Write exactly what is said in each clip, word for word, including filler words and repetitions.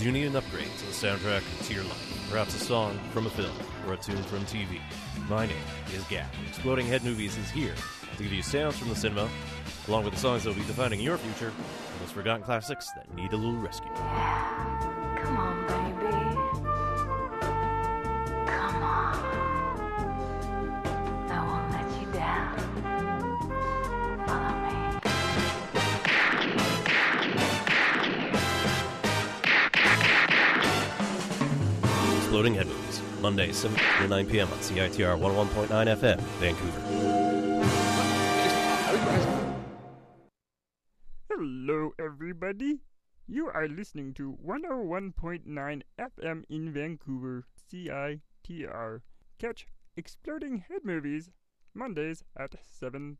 Do you need an upgrade to the soundtrack to your life? Perhaps a song from a film or a tune from T V? My name is Gap. Exploding Head Movies is here to give you sounds from the cinema, along with the songs that will be defining your future and those forgotten classics that need a little rescue. Yeah. Come on, baby. Come on. I won't let you down. Follow me. Exploding Head Movies, Monday, seven to nine p.m. on C I T R one oh one point nine F M, Vancouver. Hello, everybody. You are listening to one oh one point nine F M in Vancouver, C I T R. Catch Exploding Head Movies, Mondays at seven.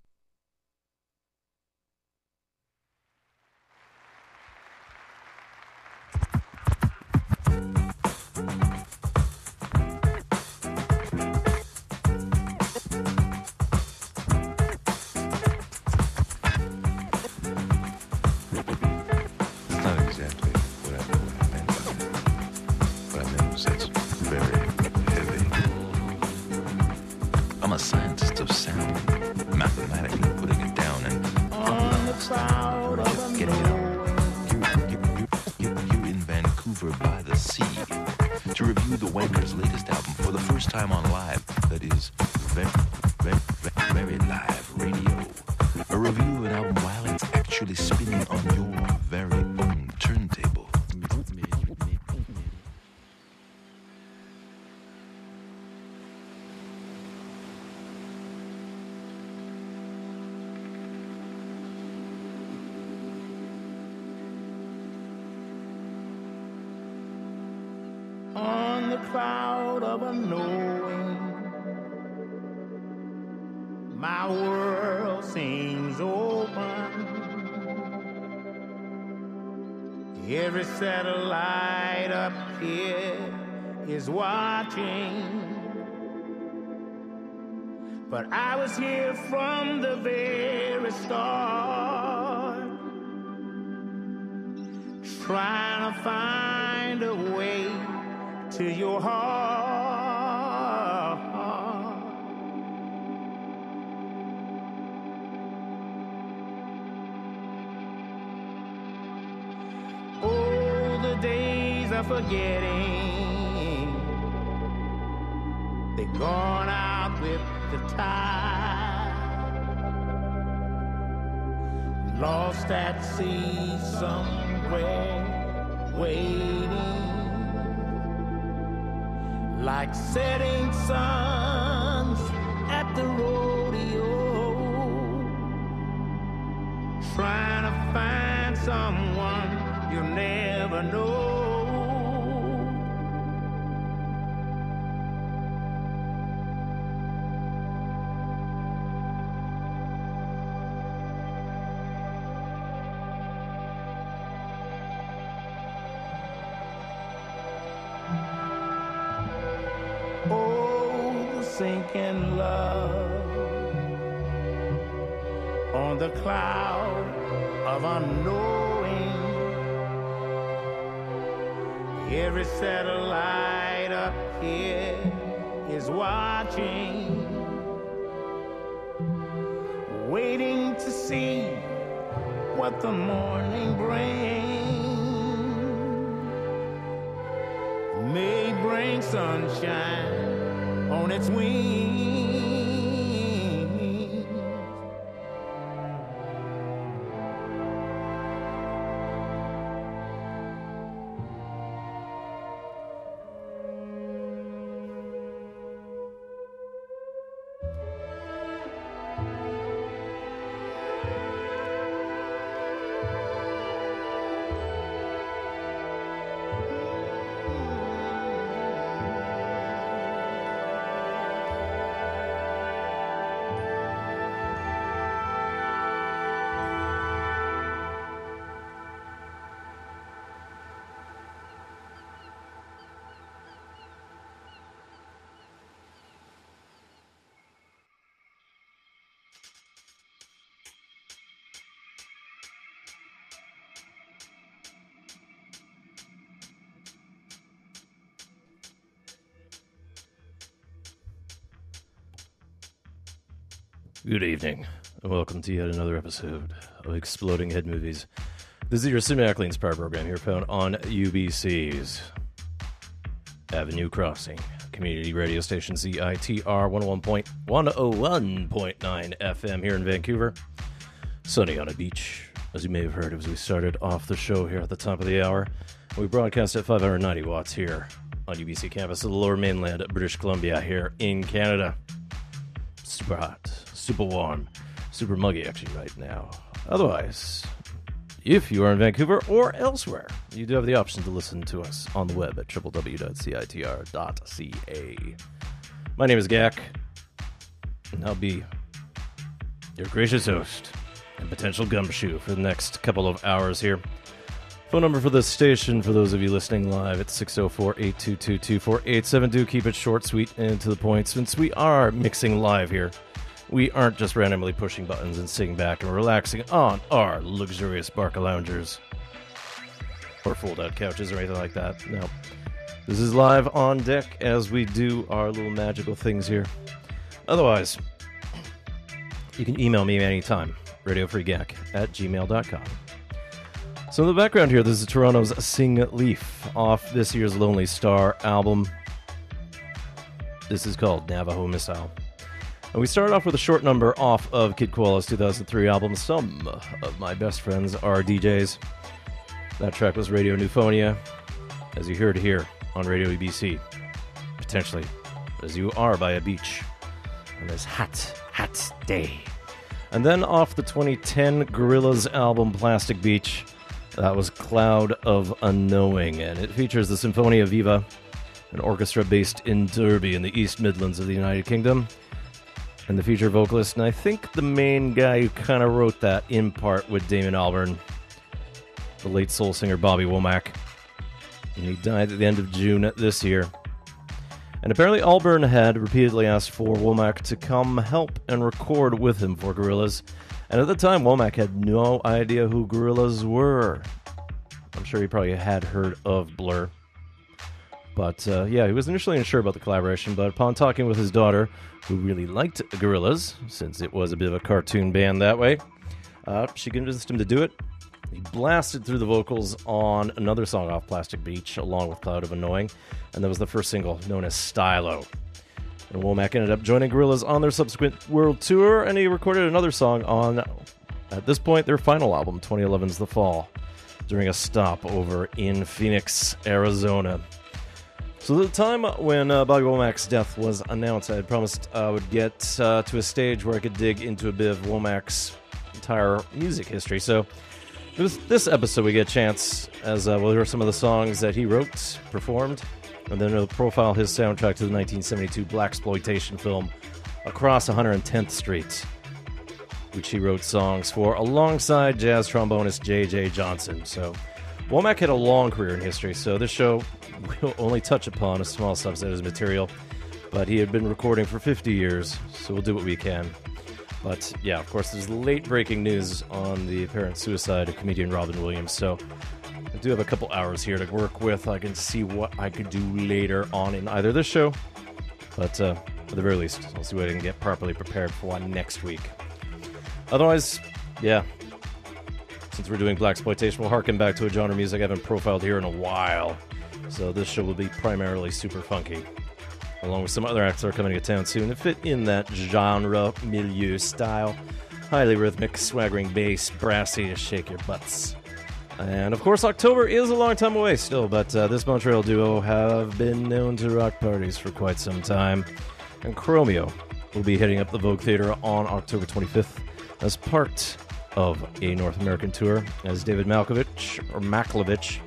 But I was here from the very start, trying to find a way to your heart. Oh, the days are forgetting, they're gone out with the tide, lost at sea somewhere, waiting like setting suns at the rodeo, trying to find someone you never know. Sinking love on the cloud of unknowing. Every satellite up here is watching, waiting to see what the morning brings. May bring sunshine on its wings. Good evening, and welcome to yet another episode of Exploding Head Movies. This is your cinematically inspired program here found on U B C's Avenue Crossing community radio station C I T R one oh one point nine F M here in Vancouver. Sunny on a beach, as you may have heard as we started off the show here at the top of the hour. We broadcast at five ninety watts here on U B C campus of the Lower Mainland, British Columbia, here in Canada. Super hot, super warm, super muggy actually right now. Otherwise, if you are in Vancouver or elsewhere, you do have the option to listen to us on the web at w w w dot c i t r dot c a. My name is Gak, and I'll be your gracious host and potential gumshoe for the next couple of hours here. Phone number for the station, for those of you listening live, it's six oh four, eight two two, two four eight seven. Do keep it short, sweet, and to the point. Since we are mixing live here, we aren't just randomly pushing buttons and sitting back and relaxing on our luxurious Barca loungers or fold-out couches or anything like that. No. This is live on deck as we do our little magical things here. Otherwise, you can email me anytime, radio free gak at gmail dot com. So in the background here, this is Toronto's Sing Leaf off this year's Lonely Star album. This is called Navajo Missile. And we start off with a short number off of Kid Koala's two thousand three album, Some of My Best Friends Are D Js. That track was Radio Newphonia, as you heard here on Radio U B C, potentially, as you are by a beach on this hot, hot day. And then off the twenty ten Gorillaz album, Plastic Beach, that was Cloud of Unknowing, and it features the Sinfonia Viva, an orchestra based in Derby in the East Midlands of the United Kingdom. And the feature vocalist, and I think the main guy who kind of wrote that in part with Damon Albarn, the late soul singer Bobby Womack. And he died at the end of June this year. And apparently Albarn had repeatedly asked for Womack to come help and record with him for Gorillaz. And at the time, Womack had no idea who Gorillaz were. I'm sure he probably had heard of Blur. But, uh, yeah, he was initially unsure about the collaboration, but upon talking with his daughter, who really liked Gorillaz, since it was a bit of a cartoon band that way, uh, she convinced him to do it. He blasted through the vocals on another song off Plastic Beach, along with Cloud of Unknowing, and that was the first single, known as Stylo. And Womack ended up joining Gorillaz on their subsequent world tour, and he recorded another song on, at this point, their final album, twenty eleven's The Fall, during a stopover in Phoenix, Arizona. So the time when uh, Bobby Womack's death was announced, I had promised I would get uh, to a stage where I could dig into a bit of Womack's entire music history. So this, this episode we get a chance, as uh, we'll hear some of the songs that he wrote, performed, and then it'll profile his soundtrack to the nineteen seventy-two Blaxploitation film Across one hundred tenth Street, which he wrote songs for alongside jazz trombonist J J. Johnson. So Womack had a long career in history, so this show we'll only touch upon a small subset of his material, but he had been recording for fifty years, so we'll do what we can. But yeah, of course, there's late breaking news on the apparent suicide of comedian Robin Williams, so I do have a couple hours here to work with. I can see what I could do later on in either this show, but uh, at the very least, I'll see what I can get properly prepared for next week. Otherwise, yeah, since we're doing Blaxploitation, we'll harken back to a genre of music I haven't profiled here in a while. So this show will be primarily super funky, along with some other acts that are coming to town soon that fit in that genre, milieu style. Highly rhythmic, swaggering bass, brassy to shake your butts. And of course, October is a long time away still, but uh, this Montreal duo have been known to rock parties for quite some time. And Chromeo will be heading up the Vogue Theatre on October twenty-fifth as part of a North American tour, as David Malkovich, or Maklevich,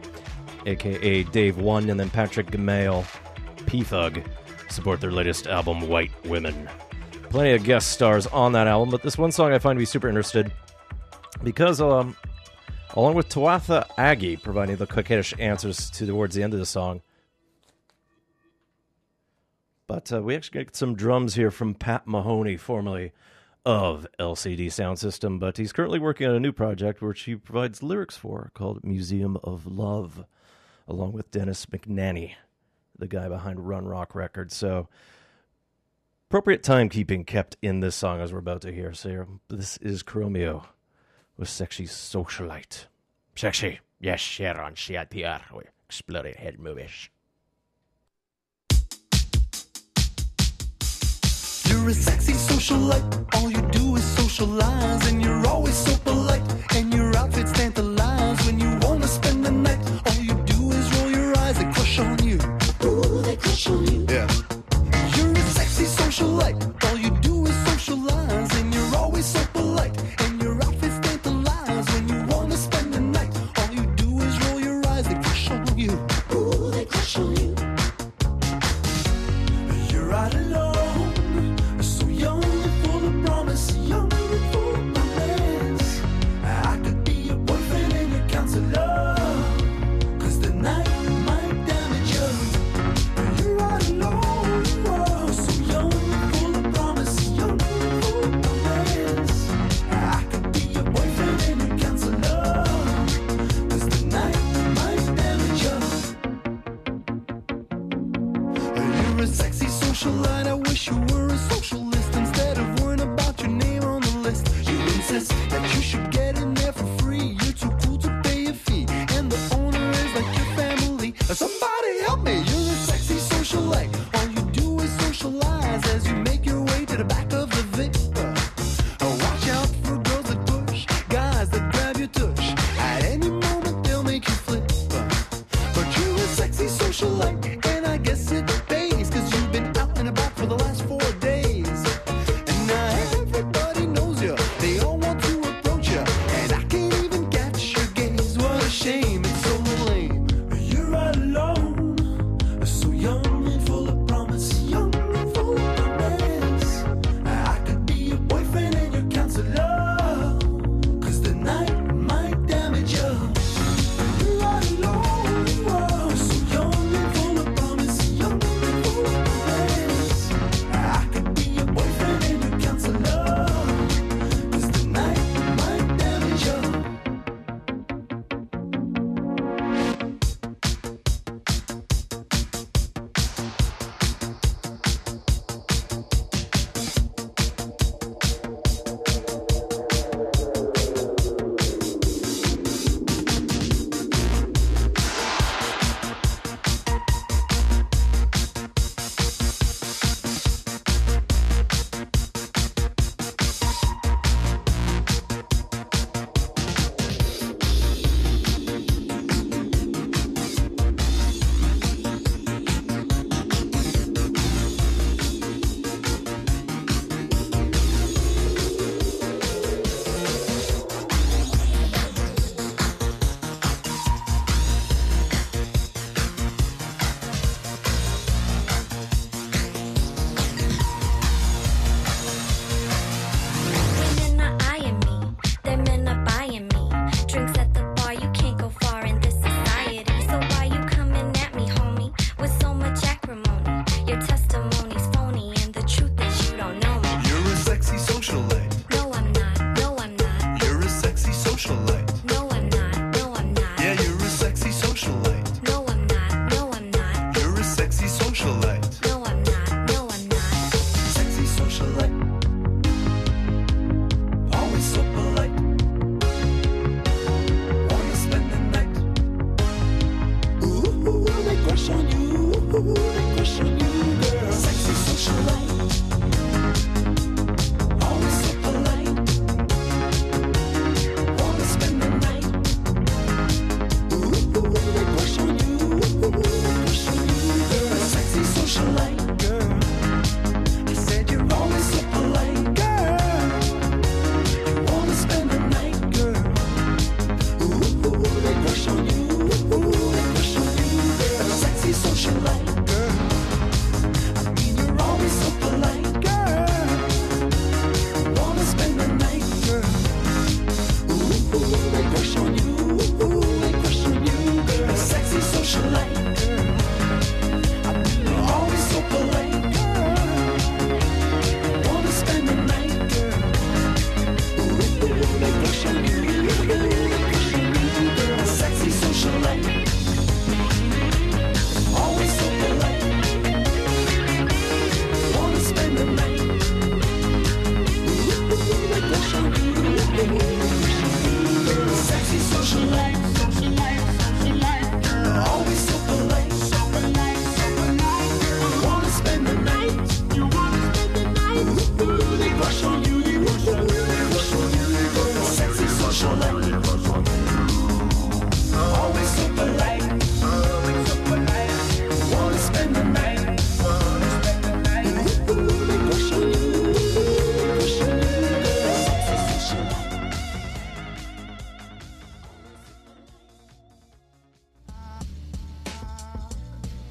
a k a. Dave One, and then Patrick Gamale, P-Thug, support their latest album, White Women. Plenty of guest stars on that album, but this one song I find to be super interesting because, um, along with Tawatha Aggie providing the coquettish answers to towards the end of the song, but uh, we actually get some drums here from Pat Mahoney, formerly of L C D Sound System, but he's currently working on a new project which he provides lyrics for called Museum of Love, along with Dennis McNanny, the guy behind Run Rock Records. So Appropriate timekeeping kept in this song, as we're about to hear. So this is Chromeo with Sexy Socialite. Sexy. Yes, here on C I T R, we're Exploding Head Movies. You're a sexy socialite, all you do is socialize, and you're always so polite, and your outfits tantalize when you wanna spend the night. All you do is roll your eyes, they crush on you. Ooh, they crush on you. Yeah. You're a sexy socialite, all you do is socialize, and you're always so polite, and your outfits tantalize when you wanna spend the night. All you do is roll your eyes, they crush on you. Ooh, they crush on you. You're out alone. Always so polite. Wanna spend the night.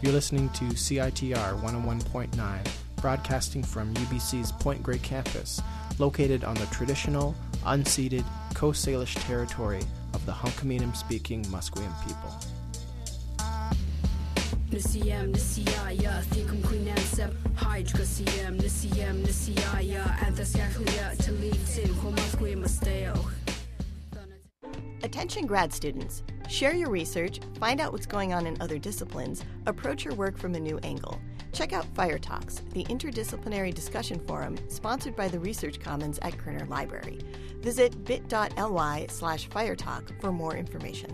You're listening to C I T R one oh one point nine, broadcasting from U B C's Point Grey campus, located on the traditional, unceded, Coast Salish territory of the Hunkaminam-speaking Musqueam people. Nisiam Nisiaya, Thikum Queenansep, Hydra Siam, Nisiam Nisiaya, Anthasyakuya, Talitsin, Homasque Masteo. Attention grad students, share your research, find out what's going on in other disciplines, approach your work from a new angle. Check out Fire Talks, the interdisciplinary discussion forum sponsored by the Research Commons at Kerner Library. Visit bit.ly slash firetalk for more information.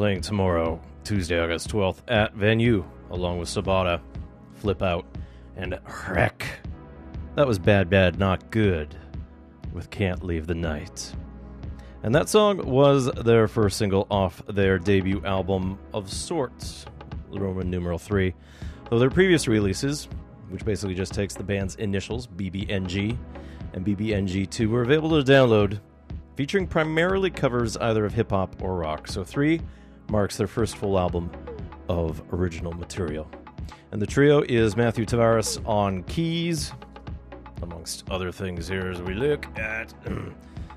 playing tomorrow, Tuesday, August twelfth, at Venue, along with Sabata, Flip Out, and Wreck. That was Bad Bad Not Good with Can't Leave the Night. And that song was their first single off their debut album of sorts, Roman numeral three. Though their previous releases, which basically just takes the band's initials, B B N G and B B N G two, were available to download, featuring primarily covers either of hip-hop or rock. So three marks their first full album of original material. And the trio is Matthew Tavares on keys, amongst other things here as we look at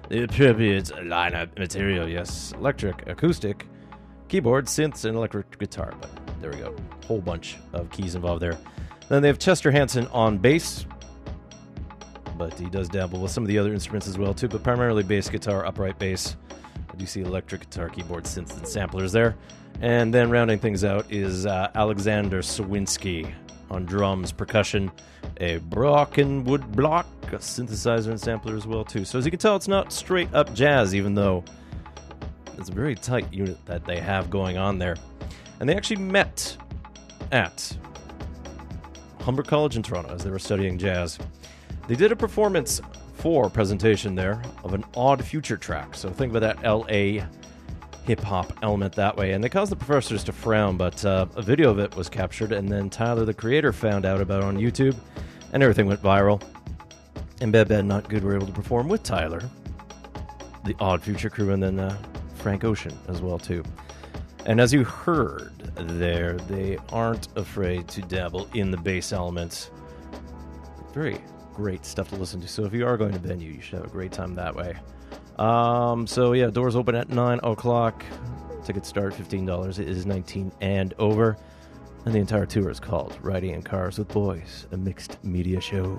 the appropriate lineup material. Yes, electric, acoustic, keyboard, synths, and electric guitar. But there we go. Whole bunch of keys involved there. Then they have Chester Hansen on bass, but he does dabble with some of the other instruments as well too, but primarily bass guitar, upright bass. I do see electric guitar, keyboard, synths, and samplers there. And then rounding things out is uh, Alexander Sawinski on drums, percussion, a Brockenwood block, a synthesizer and sampler as well too. So as you can tell, it's not straight up jazz, even though it's a very tight unit that they have going on there. And they actually met at Humber College in Toronto as they were studying jazz. They did a performance for presentation there of an Odd Future track. So think about that L A hip-hop element that way. And they caused the professors to frown, but uh, a video of it was captured, and then Tyler, the creator, found out about it on YouTube, and everything went viral. And Bad Bad Not Good were able to perform with Tyler, the Odd Future crew, and then uh, Frank Ocean as well, too. And as you heard there, they aren't afraid to dabble in the bass elements. Very great stuff to listen to. So if you are going to Venue, you should have a great time that way. Um, so yeah, doors open at nine o'clock. Tickets start at fifteen dollars. It is nineteen and over. And the entire tour is called Riding in Cars with Boys, a mixed media show.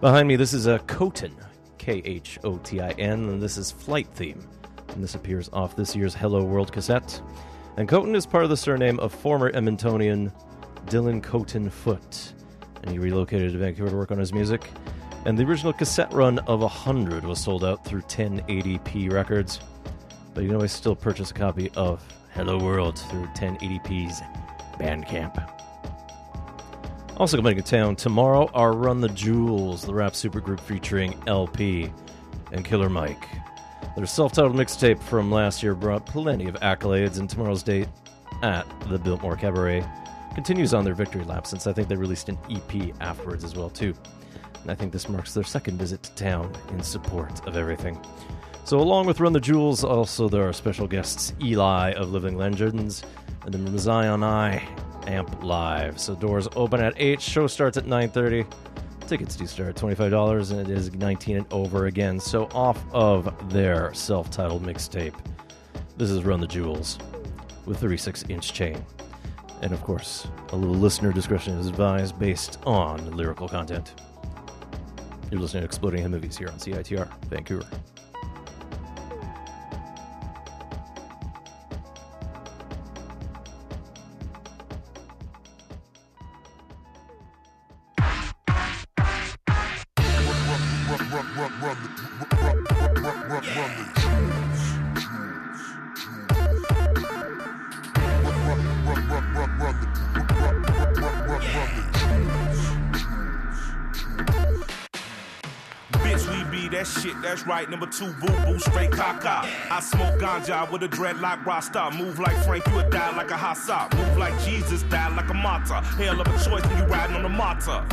Behind me, this is a Khotin, K H O T I N, and this is Flight Theme. And this appears off this year's Hello World cassette. And Khotin is part of the surname of former Edmontonian Dylan Khotin Foote, and he relocated to Vancouver to work on his music. And the original cassette run of one hundred was sold out through ten eighty p Records, but you can always still purchase a copy of Hello World through ten eighty p's Bandcamp. Also coming to town tomorrow are Run the Jewels, the rap supergroup featuring L P and Killer Mike. Their self-titled mixtape from last year brought plenty of accolades, and tomorrow's date at the Biltmore Cabaret continues on their victory lap, since I think they released an E P afterwards as well too. And I think this marks their second visit to town in support of everything. So along with Run the Jewels, also there are special guests Eli of Living Legends and the Mazion I Amp Live. So doors open at eight, show starts at nine thirty. Tickets do start at twenty-five dollars, and it is nineteen and over again. So off of their self-titled mixtape, this is Run the Jewels with thirty-six inch Chain. And of course, a little listener discretion is advised based on lyrical content. You're listening to Exploding Head Movies here on C I T R, Vancouver. Right, number two, boo-boo, straight caca. I smoke ganja with a dreadlock rasta. Move like Frank, you would die like a hassa. Move like Jesus, die like a martyr. Hell of a choice when you riding on a martyr.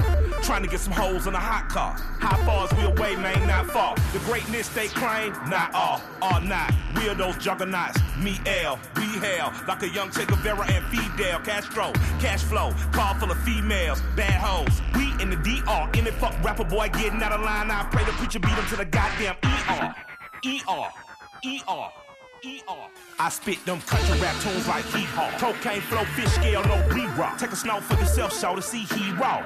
Trying to get some hoes in a hot car. How far's we away, man, not far. The greatness they claim, not all, all not. We're those juggernauts. Me, L, we hell. Like a young Che Guevara and Fidel Castro. Cash flow, car full of females, bad hoes. We in the D R, any fuck rapper boy getting out of line, I pray the preacher beat him to the goddamn E R, E R, E R, E R. I spit them country rap tunes like hee-haw, cocaine flow, fish scale, no re-rock, take a snout for yourself, show to see he raw,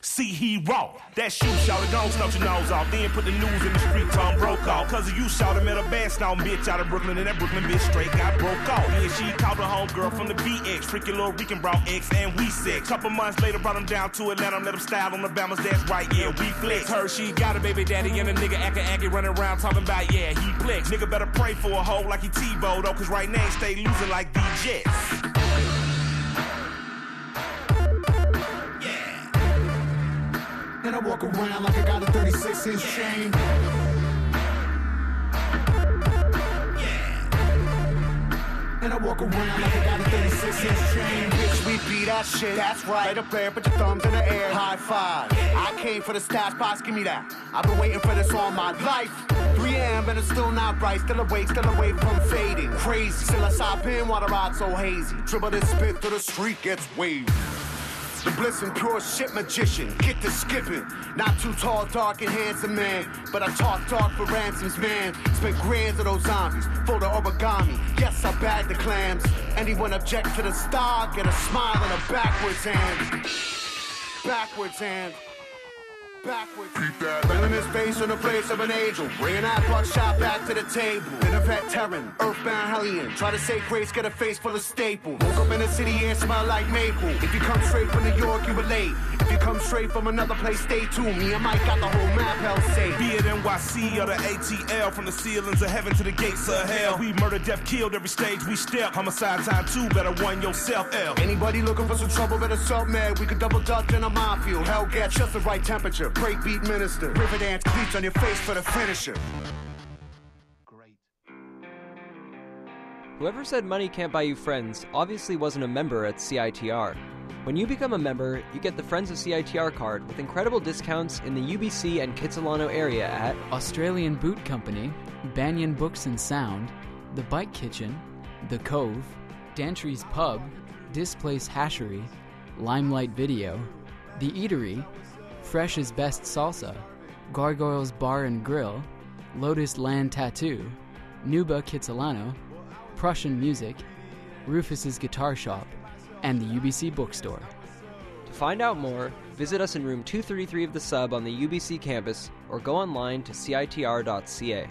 see he raw, that's you, show to don't snout your nose off, then put the news in the street, tongue broke, broke off. Cause of you shot him at a bass now, bitch out of Brooklyn, and that Brooklyn bitch straight got broke off. And she called her homegirl from the B X, freaking Lil Rican brought X and we sex. Couple months later brought him down to Atlanta, let him style on the Bamas, that's right, yeah, we flex. Her, she got a baby daddy and a nigga acting acting running around talking about, yeah, he flex. Nigga better pray for a hoe like he T-Bow though, cause right now he stay losing like the Jets. And I walk around like I got a thirty-six inch chain. Yeah. And I walk around like I got a thirty-six inch chain. Bitch, we beat our shit. That's right. Lay the bear, put your thumbs in the air. High five. I came for the stash box, give me that. I've been waiting for this all my life. three a.m. and it's still not bright. Still awake, still awake from fading. Crazy. Still I stop in while the ride's so hazy. Dribble this spit through the street, gets wavy. The bliss and pure shit magician, get to skipping. Not too tall, dark, and handsome man, but I talk dark for ransoms, man. Spent grands of those zombies, full of origami. Yes, I bagged the clams. Anyone object to the style? Get a smile and a backwards hand. Backwards hand. Backwards. Keep that. Filling his face on the face of an angel. Ray and I brought shot back to the table. Then a fat Terran, earthbound hellion. Try to say grace, get a face full of staples. Woke up in the city and smell like maple. If you come straight from New York, you relate. If you come straight from another place, stay tuned. Me and Mike got the whole map held safe. Be it N Y C or the A T L, from the ceilings of heaven to the gates of hell. We murder, death, killed every stage we step. Homicide time two, better one yourself, L. Anybody looking for some trouble, better self mad. We could double dutch in a minefield. Hell get just the right temperature. Breakbeat minister, river dance, bleach on your face for the finisher. Great. Whoever said money can't buy you friends obviously wasn't a member at C I T R. When you become a member, you get the Friends of C I T R card with incredible discounts in the U B C and Kitsilano area at Australian Boot Company, Banyan Books and Sound, The Bike Kitchen, The Cove, Dantry's Pub, Displace Hashery, Limelight Video, The Eatery, Fresh's Best Salsa, Gargoyles Bar and Grill, Lotus Land Tattoo, Nuba Kitsilano, Prussian Music, Rufus's Guitar Shop, and the U B C Bookstore. To find out more, visit us in room two thirty-three of the sub on the U B C campus or go online to C I T R dot C A.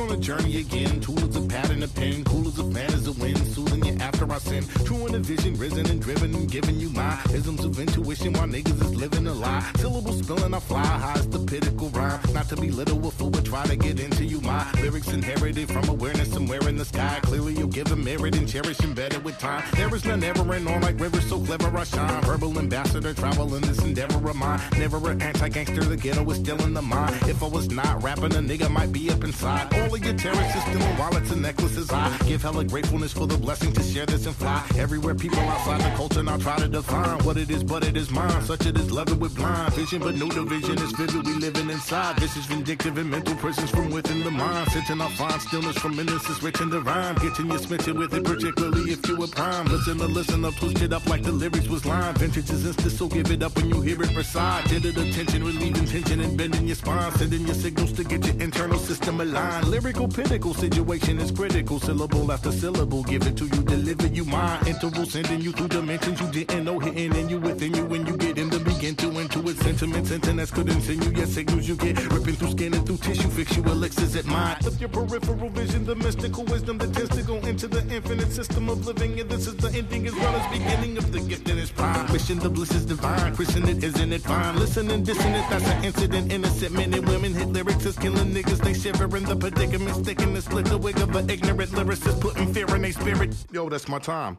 On a journey again, tool is a pad and a pen, cool as a fan is a wind, soothing you after I sin, true in a vision, risen and driven and giving you my isms of intuition while niggas is living a lie, syllables spilling I fly high as the pinnacle rhyme, not to be little a fool but try to get into you, my lyrics inherited from awareness somewhere in the sky, clearly you'll give a merit and cherish embedded with time, there is none ever and on like rivers so clever I shine, verbal ambassador travel in this endeavor of mine, never an anti-gangster, the ghetto is still in the mind, if I was not rapping a nigga might be up inside. All of your terraces, stealing wallets and necklaces. I give hella gratefulness for the blessing to share this and fly. Everywhere people outside the culture, and I'll try to define what it is, but it is mine. Such it is loving with blind vision, but no division is vivid. We living inside. This is vindictive and mental prisons from within the mind. Sitting our fine stillness from innocence, rich in the rhyme. Getting your smitten with it, particularly if you were prime. Listen to listen up, twist it up like the lyrics was line. Vintage is instant, so give it up when you hear it reside. Gendered attention, relieving tension and bending your spine. Sending your signals to get your internal system aligned. Lyrical pinnacle, situation is critical. Syllable after syllable, give it to you, deliver you mind. Interval sending you through dimensions you didn't know, hitting in you, within you. When you get in to begin to intuit sentiments, internets couldn't send you. Yes, signals you get, ripping through skin and through tissue. Fix you elixirs at mine. Lift your peripheral vision, the mystical wisdom, the testicle into the infinite system of living. And this is the ending as well as beginning of the gift in its prime. Wishing the bliss is divine, christen it, isn't it fine? Listening, dissonant, that's an incident. Innocent men and women hit lyrics is killing niggas. They shiver in the predicament. Sticking the split the wig of an ignorant lyricist, putting fear in their spirit. Yo, that's my time.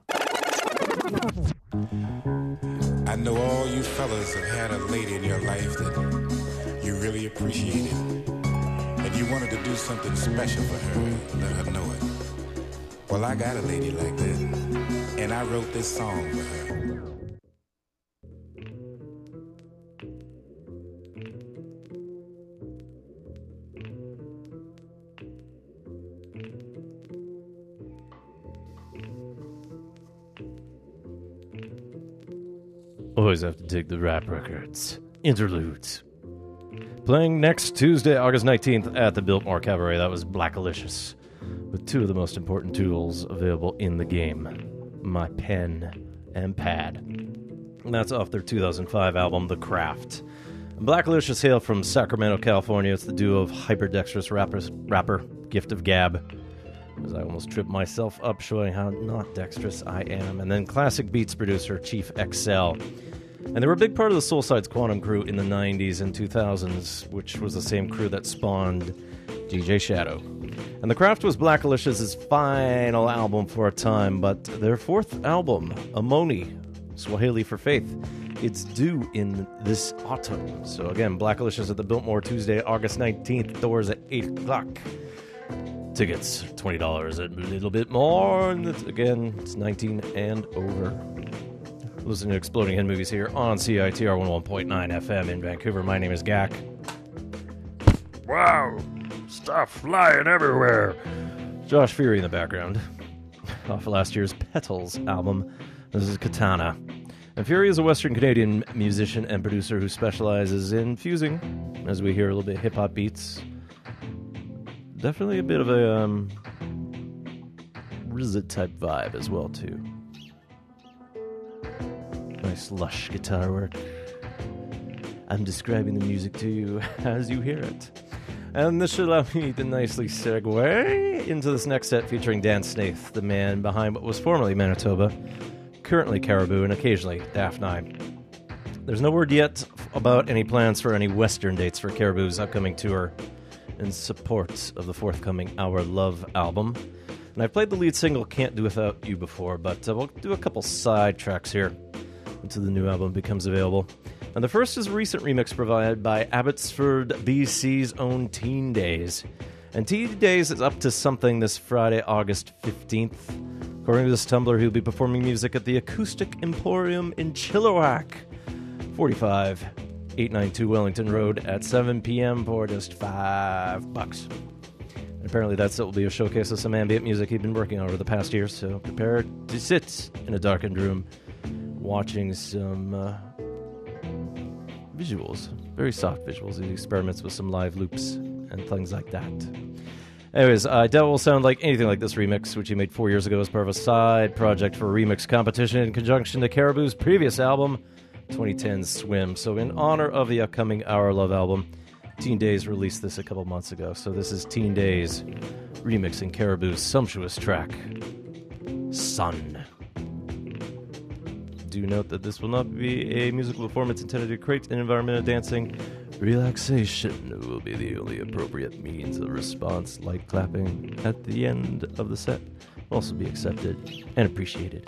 I know all you fellas have had a lady in your life that you really appreciated, and you wanted to do something special for her and let her know it. Well, I got a lady like that, and I wrote this song for her. Always have to dig the rap records. Interludes. Playing next Tuesday, August nineteenth at the Biltmore Cabaret. That was Blackalicious with two of the most important tools available in the game, my pen and pad. And that's off their two thousand five album, The Craft. Blackalicious hail from Sacramento, California. It's the duo of hyperdexterous rappers, rapper Gift of Gab. As I almost tripped myself up showing how not dexterous I am. And then classic beats producer Chief X L. And they were a big part of the Soulside's Quantum crew in the nineties and two thousands, which was the same crew that spawned D J Shadow. And The Craft was Blackalicious's final album for a time, but their fourth album, Amoni, Swahili for Faith, it's due in this autumn. So again, Blackalicious at the Biltmore Tuesday, August nineteenth, doors at eight o'clock. Tickets, twenty dollars, a little bit more, and it's, again, it's nineteen and over. Listening to Exploding Head Movies here on C I T R one oh one point nine F M in Vancouver. My name is Gak. Wow! Stuff flying everywhere! Josh Fury in the background. Off last year's Petals album. This is Katana. And Fury is a Western Canadian musician and producer who specializes in fusing, as we hear a little bit of hip-hop beats. Definitely a bit of a um, R Z A-type vibe as well, too. Nice lush guitar work. I'm describing the music to you as you hear it. And this should allow me to nicely segue into this next set featuring Dan Snaith, the man behind what was formerly Manitoba, currently Caribou, and occasionally Daphni. There's no word yet about any plans for any Western dates for Caribou's upcoming tour in support of the forthcoming Our Love album. And I've played the lead single Can't Do Without You before, but uh, we'll do a couple side tracks here until the new album becomes available. And the first is a recent remix provided by Abbotsford, B C's own Teen Daze. And Teen Daze is up to something this Friday, August fifteenth. According to this Tumblr, he'll be performing music at the Acoustic Emporium in Chilliwack, forty-five eight ninety-two Wellington Road at seven p.m. for just five bucks. And apparently that's it will be a showcase of some ambient music he'd been working on over the past year, so prepare to sit in a darkened room watching some uh, visuals, very soft visuals. He experiments with some live loops and things like that. Anyways, I doubt it will sound like anything like this remix, which he made four years ago as part of a side project for a remix competition in conjunction to Caribou's previous album, twenty ten Swim. So in honor of the upcoming Our Love album, Teen Daze released this a couple months ago. So this is Teen Daze remixing Caribou's sumptuous track, Sun. Do note that this will not be a musical performance intended to create an environment of dancing. Relaxation will be the only appropriate means of response, like clapping at the end of the set will also be accepted and appreciated.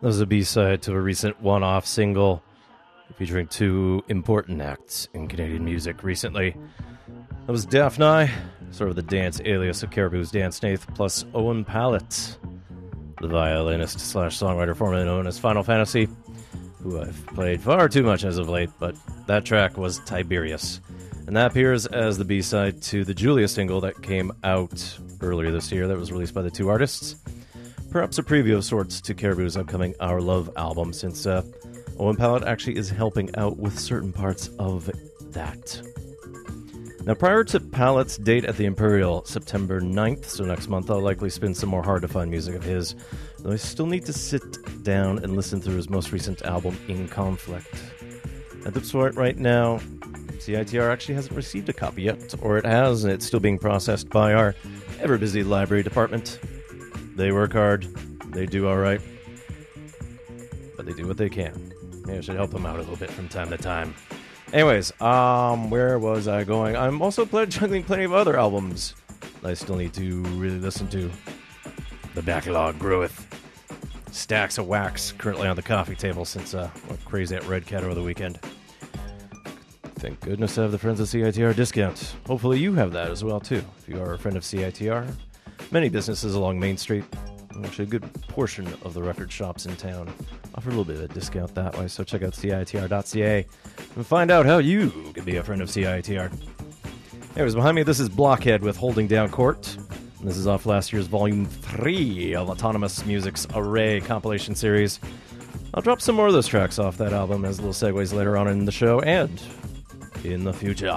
That was a B-side to a recent one-off single featuring two important acts in Canadian music recently. That was Daphni, sort of the dance alias of Caribou's Dan Snaith, plus Owen Pallett, the violinist slash songwriter formerly known as Final Fantasy, who I've played far too much as of late, but that track was Tiberius. And that appears as the B-side to the Julia single that came out earlier this year that was released by the two artists. Perhaps a preview of sorts to Caribou's upcoming Our Love album, since uh, Owen Pallett actually is helping out with certain parts of that. Now, prior to Pallett's date at the Imperial, September ninth, so next month, I'll likely spin some more hard-to-find music of his, though I still need to sit down and listen through his most recent album, In Conflict. At this point right now, C I T R actually hasn't received a copy yet, or it has, and it's still being processed by our ever-busy library department. They work hard, they do all right, but they do what they can. Maybe I should help them out a little bit from time to time. Anyways, um, where was I going? I'm also juggling plenty of other albums that I still need to really listen to. The backlog groweth. Stacks of wax currently on the coffee table since uh, I went crazy at Red Cat over the weekend. Thank goodness I have the Friends of C I T R discount. Hopefully you have that as well, too, if you are a friend of C I T R. Many businesses along Main Street, actually a good portion of the record shops in town, offer a little bit of a discount that way, so check out C I T R dot C A and find out how you can be a friend of C I T R. Anyways, behind me, this is Blockhead with Holding Down Court. And this is off last year's Volume three of Autonomous Music's Array compilation series. I'll drop some more of those tracks off that album as little segues later on in the show and in the future.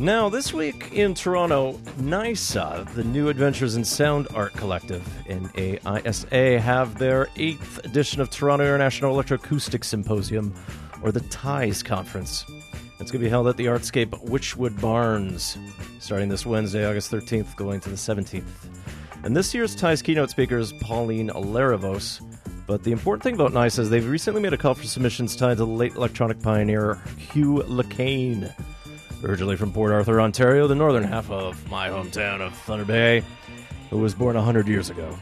Now, this week in Toronto, NISA, the New Adventures in Sound Art Collective, N A I S A, have their eighth edition of Toronto International Electroacoustic Symposium, or the TIES Conference. It's going to be held at the Artscape Wychwood Barns, starting this Wednesday, August thirteenth, going to the seventeenth. And this year's TIES keynote speaker is Pauline Larivos. But the important thing about NISA is they've recently made a call for submissions tied to the late electronic pioneer Hugh Lacane. Originally from Port Arthur, Ontario, the northern half of my hometown of Thunder Bay, who was born one hundred years ago.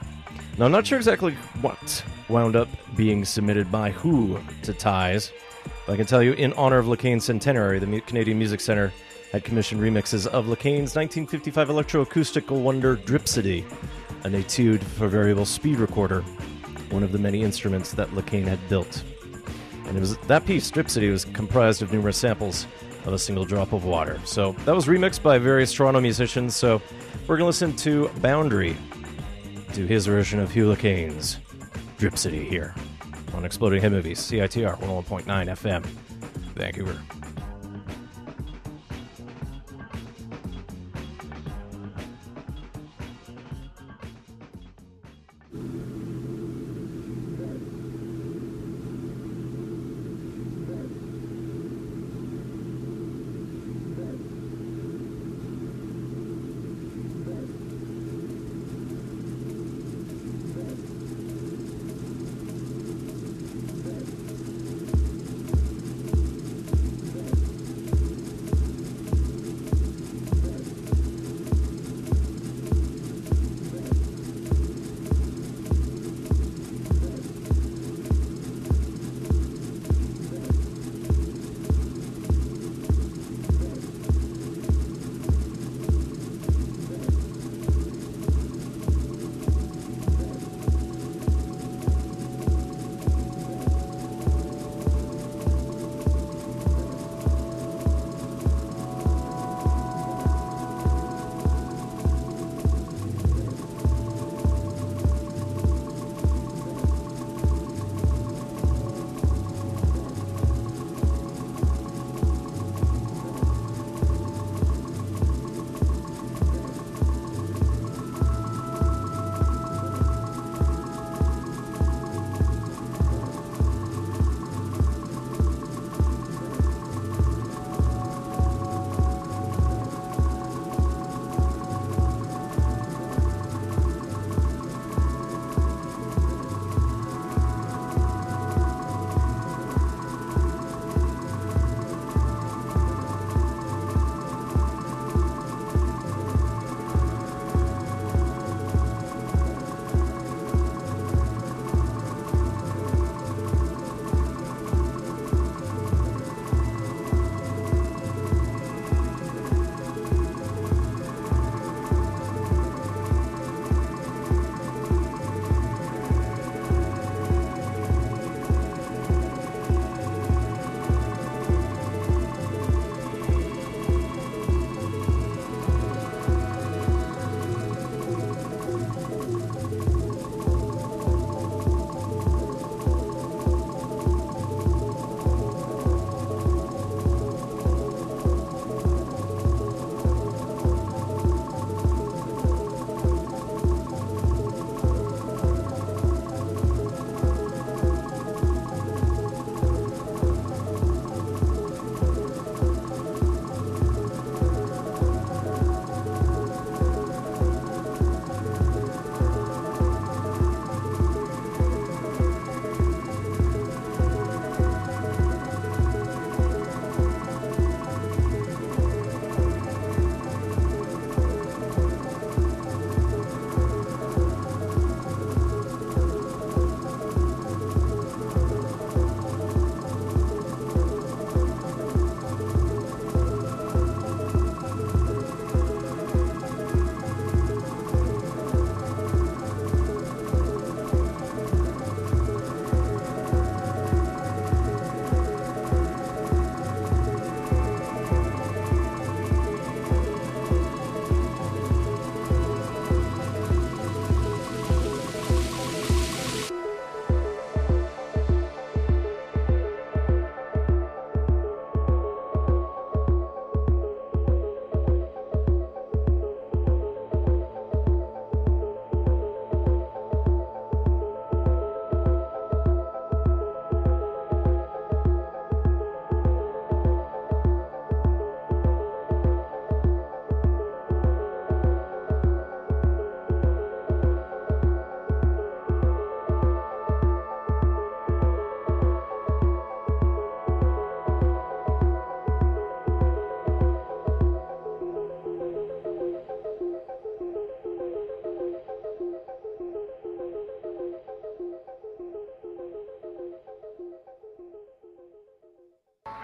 Now, I'm not sure exactly what wound up being submitted by who to TIES, but I can tell you, in honor of Lacane's centenary, the Canadian Music Centre had commissioned remixes of Lacane's nineteen fifty-five electroacoustical wonder Dripsody, an etude for variable speed recorder, one of the many instruments that Lacane had built. And it was that piece, Dripsody, was comprised of numerous samples of a single drop of water. So that was remixed by various Toronto musicians, so we're going to listen to Boundary, do his version of Hugh Lacane's Dripsody here on Exploding Head Movies, C I T R one oh one point nine F M, Vancouver.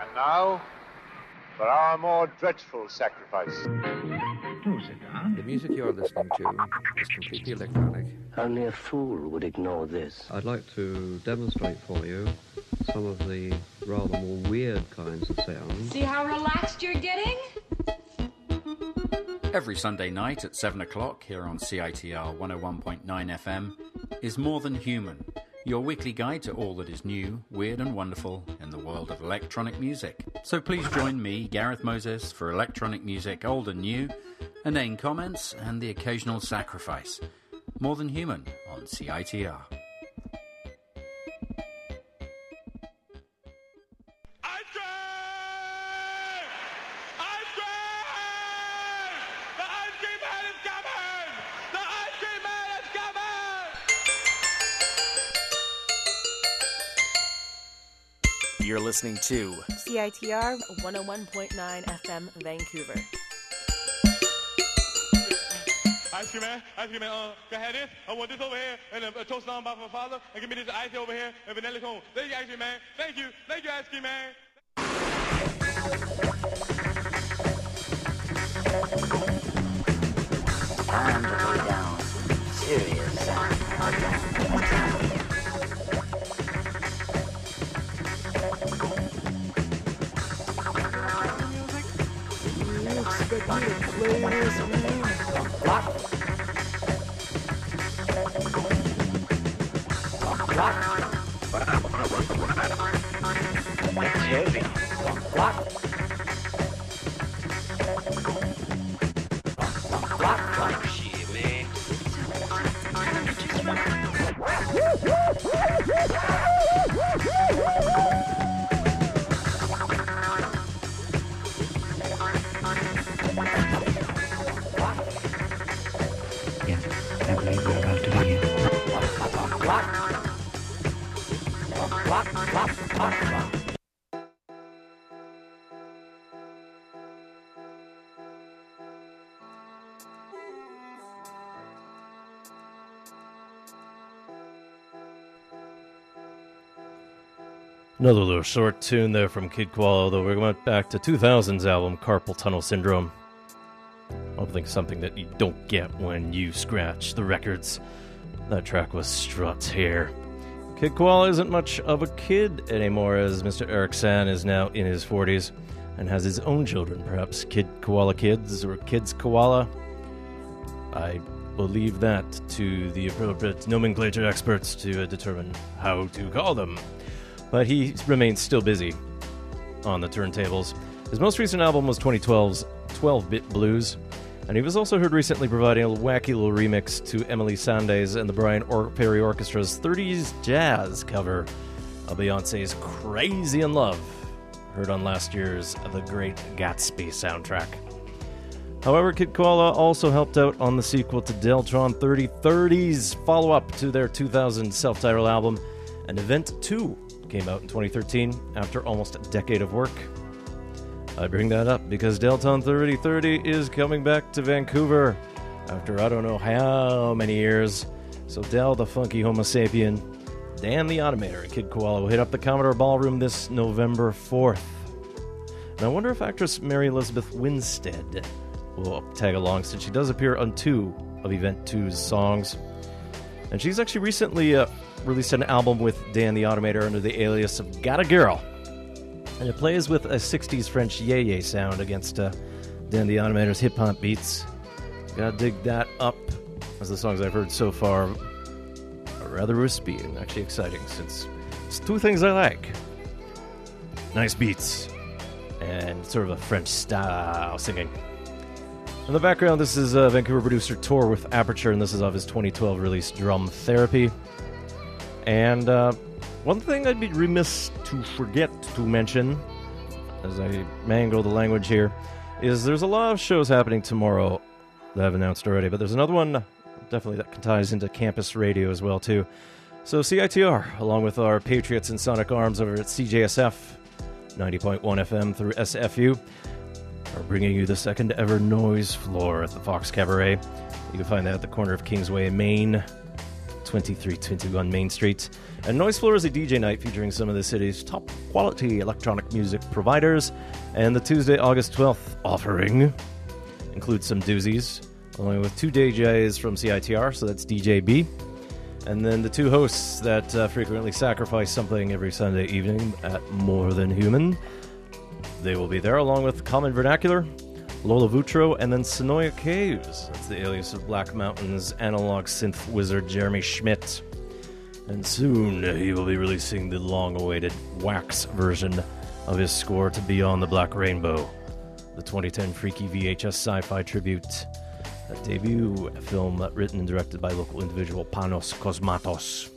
And now, for our more dreadful sacrifice. Do sit down. The music you're listening to is completely electronic. Only a fool would ignore this. I'd like to demonstrate for you some of the rather more weird kinds of sounds. See how relaxed you're getting? Every Sunday night at seven o'clock here on C I T R one oh one point nine F M is More Than Human, your weekly guide to all that is new, weird and wonderful in the world of electronic music. So please join me, Gareth Moses, for electronic music old and new, inane comments and the occasional sacrifice. More Than Human on C I T R. You're listening to C I T R one oh one point nine F M Vancouver. Ice cream man, ice cream man, uh, can I have this? I want this over here, and a, a toast on by my father, and give me this ice over here, and vanilla cone. Thank you, ice cream man. Thank you, thank you, ice cream man. Time to go down. Serious sound. Play this, man. Block. Block. It's heavy. Block. Block. Block. Shit, man. Another little short tune there from Kid Koala, though we went back to two thousand's album Carpal Tunnel Syndrome. I don't think something that you don't get when you scratch the records. That track was Strut's Hair. Kid Koala isn't much of a kid anymore, as Mister Eric San is now in his forties and has his own children, perhaps Kid Koala Kids or Kids Koala. I will leave that to the appropriate nomenclature experts to determine how to call them. But he remains still busy on the turntables. His most recent album was twenty twelve's twelve-Bit Blues, and he was also heard recently providing a wacky little remix to Emily Sande's and the Brian or- Perry Orchestra's thirties jazz cover of Beyoncé's Crazy in Love, heard on last year's The Great Gatsby soundtrack. However, Kid Koala also helped out on the sequel to Deltron thirty thirty's follow-up to their two thousand self-titled album, and Event two came out in twenty thirteen after almost a decade of work. I bring that up because Deltron thirty thirty is coming back to Vancouver after I don't know how many years. So Del the Funky Homo Sapien, Dan the Automator, and Kid Koala will hit up the Commodore Ballroom this November fourth. And I wonder if actress Mary Elizabeth Winstead will tag along, since she does appear on two of Event two's songs. And she's actually recently uh, released an album with Dan the Automator under the alias of Gotta Girl. And it plays with a sixties French yé-yé sound against uh, Dan the Automator's hip-hop beats. Gotta dig that up, as the songs I've heard so far are rather wispy and actually exciting, since it's two things I like. Nice beats and sort of a French-style singing. In the background, this is a Vancouver producer Tor with Aperture, and this is of his twenty twelve release Drum Therapy. And uh, one thing I'd be remiss to forget to mention, as I mangle the language here, is there's a lot of shows happening tomorrow that I've announced already, but there's another one definitely that ties into campus radio as well, too. So C I T R, along with our Patriots and Sonic Arms over at C J S F, ninety point one F M through S F U, are bringing you the second ever Noise Floor at the Fox Cabaret. You can find that at the corner of Kingsway and Main. twenty-three twenty-one Main Street. And Noise Floor is a D J night featuring some of the city's top quality electronic music providers. And the Tuesday, August twelfth offering includes some doozies, along with two D Js from C I T R, so that's D J B. And then the two hosts that uh, frequently sacrifice something every Sunday evening at More Than Human. They will be there along with Common Vernacular, Lola Vutro, and then Sonoya Caves. That's the alias of Black Mountain's analog synth wizard Jeremy Schmidt. And soon he will be releasing the long-awaited wax version of his score to Beyond the Black Rainbow, the twenty ten freaky V H S sci-fi tribute. A debut film written and directed by local individual Panos Cosmatos.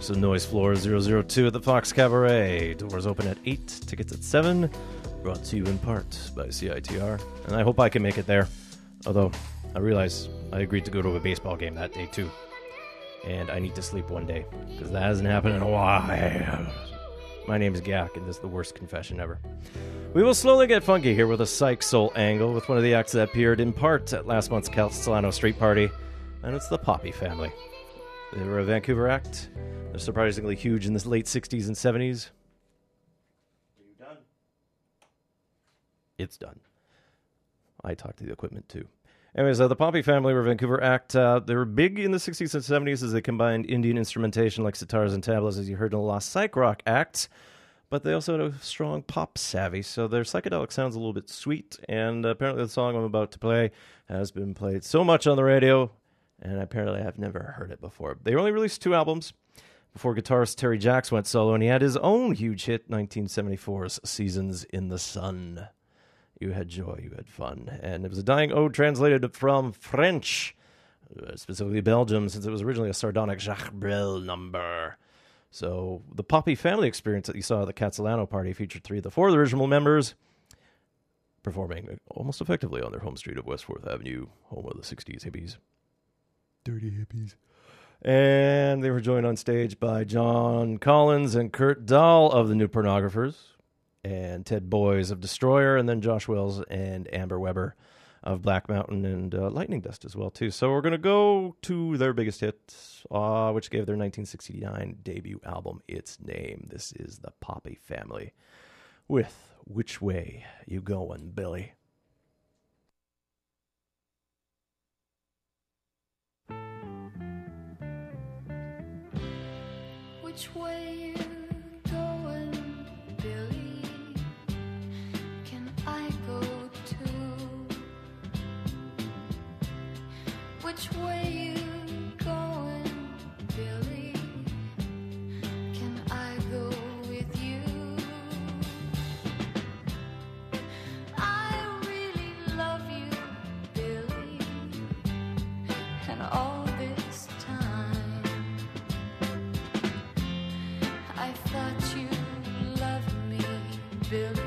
So Noise Floor zero zero two at the Fox Cabaret. Doors open at eight, tickets at seven. Brought to you in part by C I T R. And I hope I can make it there. Although, I realize I agreed to go to a baseball game that day too. And I need to sleep one day, because that hasn't happened in a while. My name is Gak, and this is the worst confession ever. We will slowly get funky here with a psych soul angle with one of the acts that appeared in part at last month's Castellano Street Party, and it's the Poppy Family. They were a Vancouver act. They're surprisingly huge in the late sixties and seventies. Are you done? It's done. I talked to the equipment too. Anyways, uh, the Poppy Family were a Vancouver act. Uh, they were big in the sixties and seventies as they combined Indian instrumentation like sitars and tablas, as you heard in the last psych rock act. But they also had a strong pop savvy, so their psychedelic sounds a little bit sweet, and apparently the song I'm about to play has been played so much on the radio, and apparently I've never heard it before. They only released two albums before guitarist Terry Jacks went solo, and he had his own huge hit, nineteen seventy-four's Seasons in the Sun. You had joy, you had fun, and it was a dying ode translated from French, specifically Belgium, since it was originally a sardonic Jacques Brel number. So the Poppy Family experience that you saw at the Castellano party featured three of the four of the original members performing almost effectively on their home street of West fourth Avenue, home of the sixties hippies. Dirty hippies. And they were joined on stage by John Collins and Kurt Dahl of the New Pornographers, and Ted Boys of Destroyer, and then Josh Wells and Amber Weber of Black Mountain and uh, Lightning Dust as well, too. So we're going to go to their biggest hit, uh, which gave their nineteen sixty-nine debut album its name. This is the Poppy Family with Which Way You Goin', Billy? Which way you goin', Billy? Can I go? Which way you going, Billy? Can I go with you? I really love you, Billy, and all this time I thought you loved me, Billy.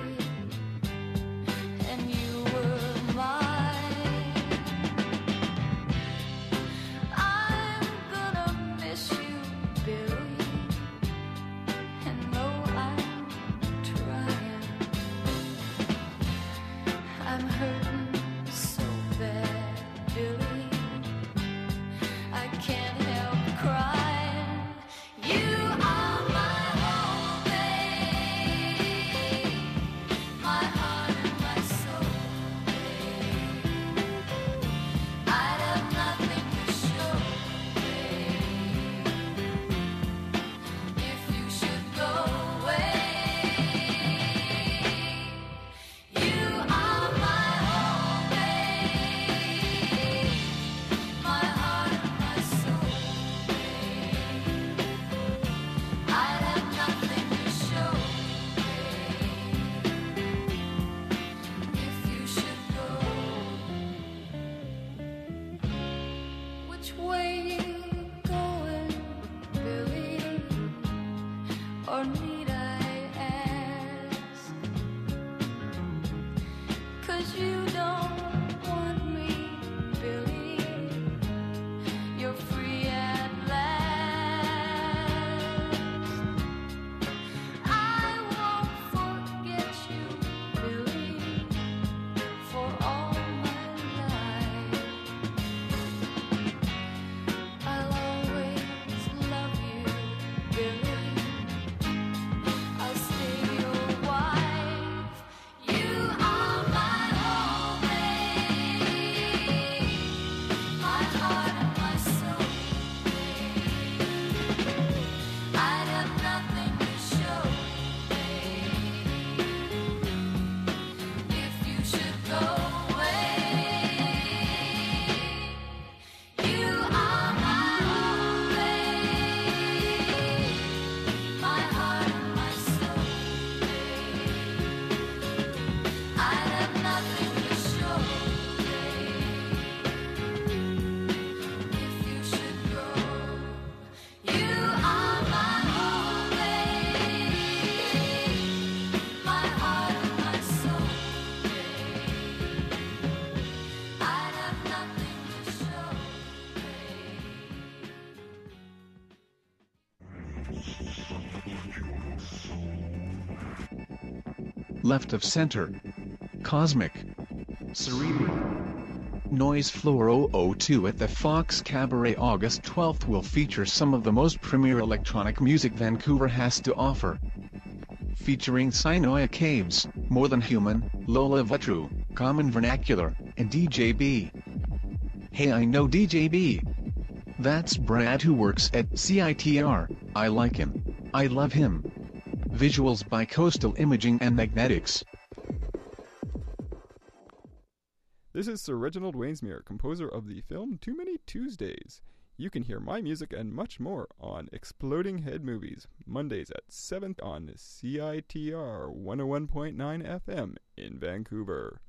left of center, cosmic, cerebral. Noise Floor double oh two at the Fox Cabaret August twelfth will feature some of the most premier electronic music Vancouver has to offer. Featuring Sinoia Caves, More Than Human, Lola Vetru, Common Vernacular, and D J B. Hey, I know D J B. That's Brad who works at C I T R, I like him. I love him. Visuals by Coastal Imaging and Magnetics. This is Sir Reginald Wainsmere, composer of the film Too Many Tuesdays. You can hear my music and much more on Exploding Head Movies, Mondays at seven on C I T R one oh one point nine F M in Vancouver.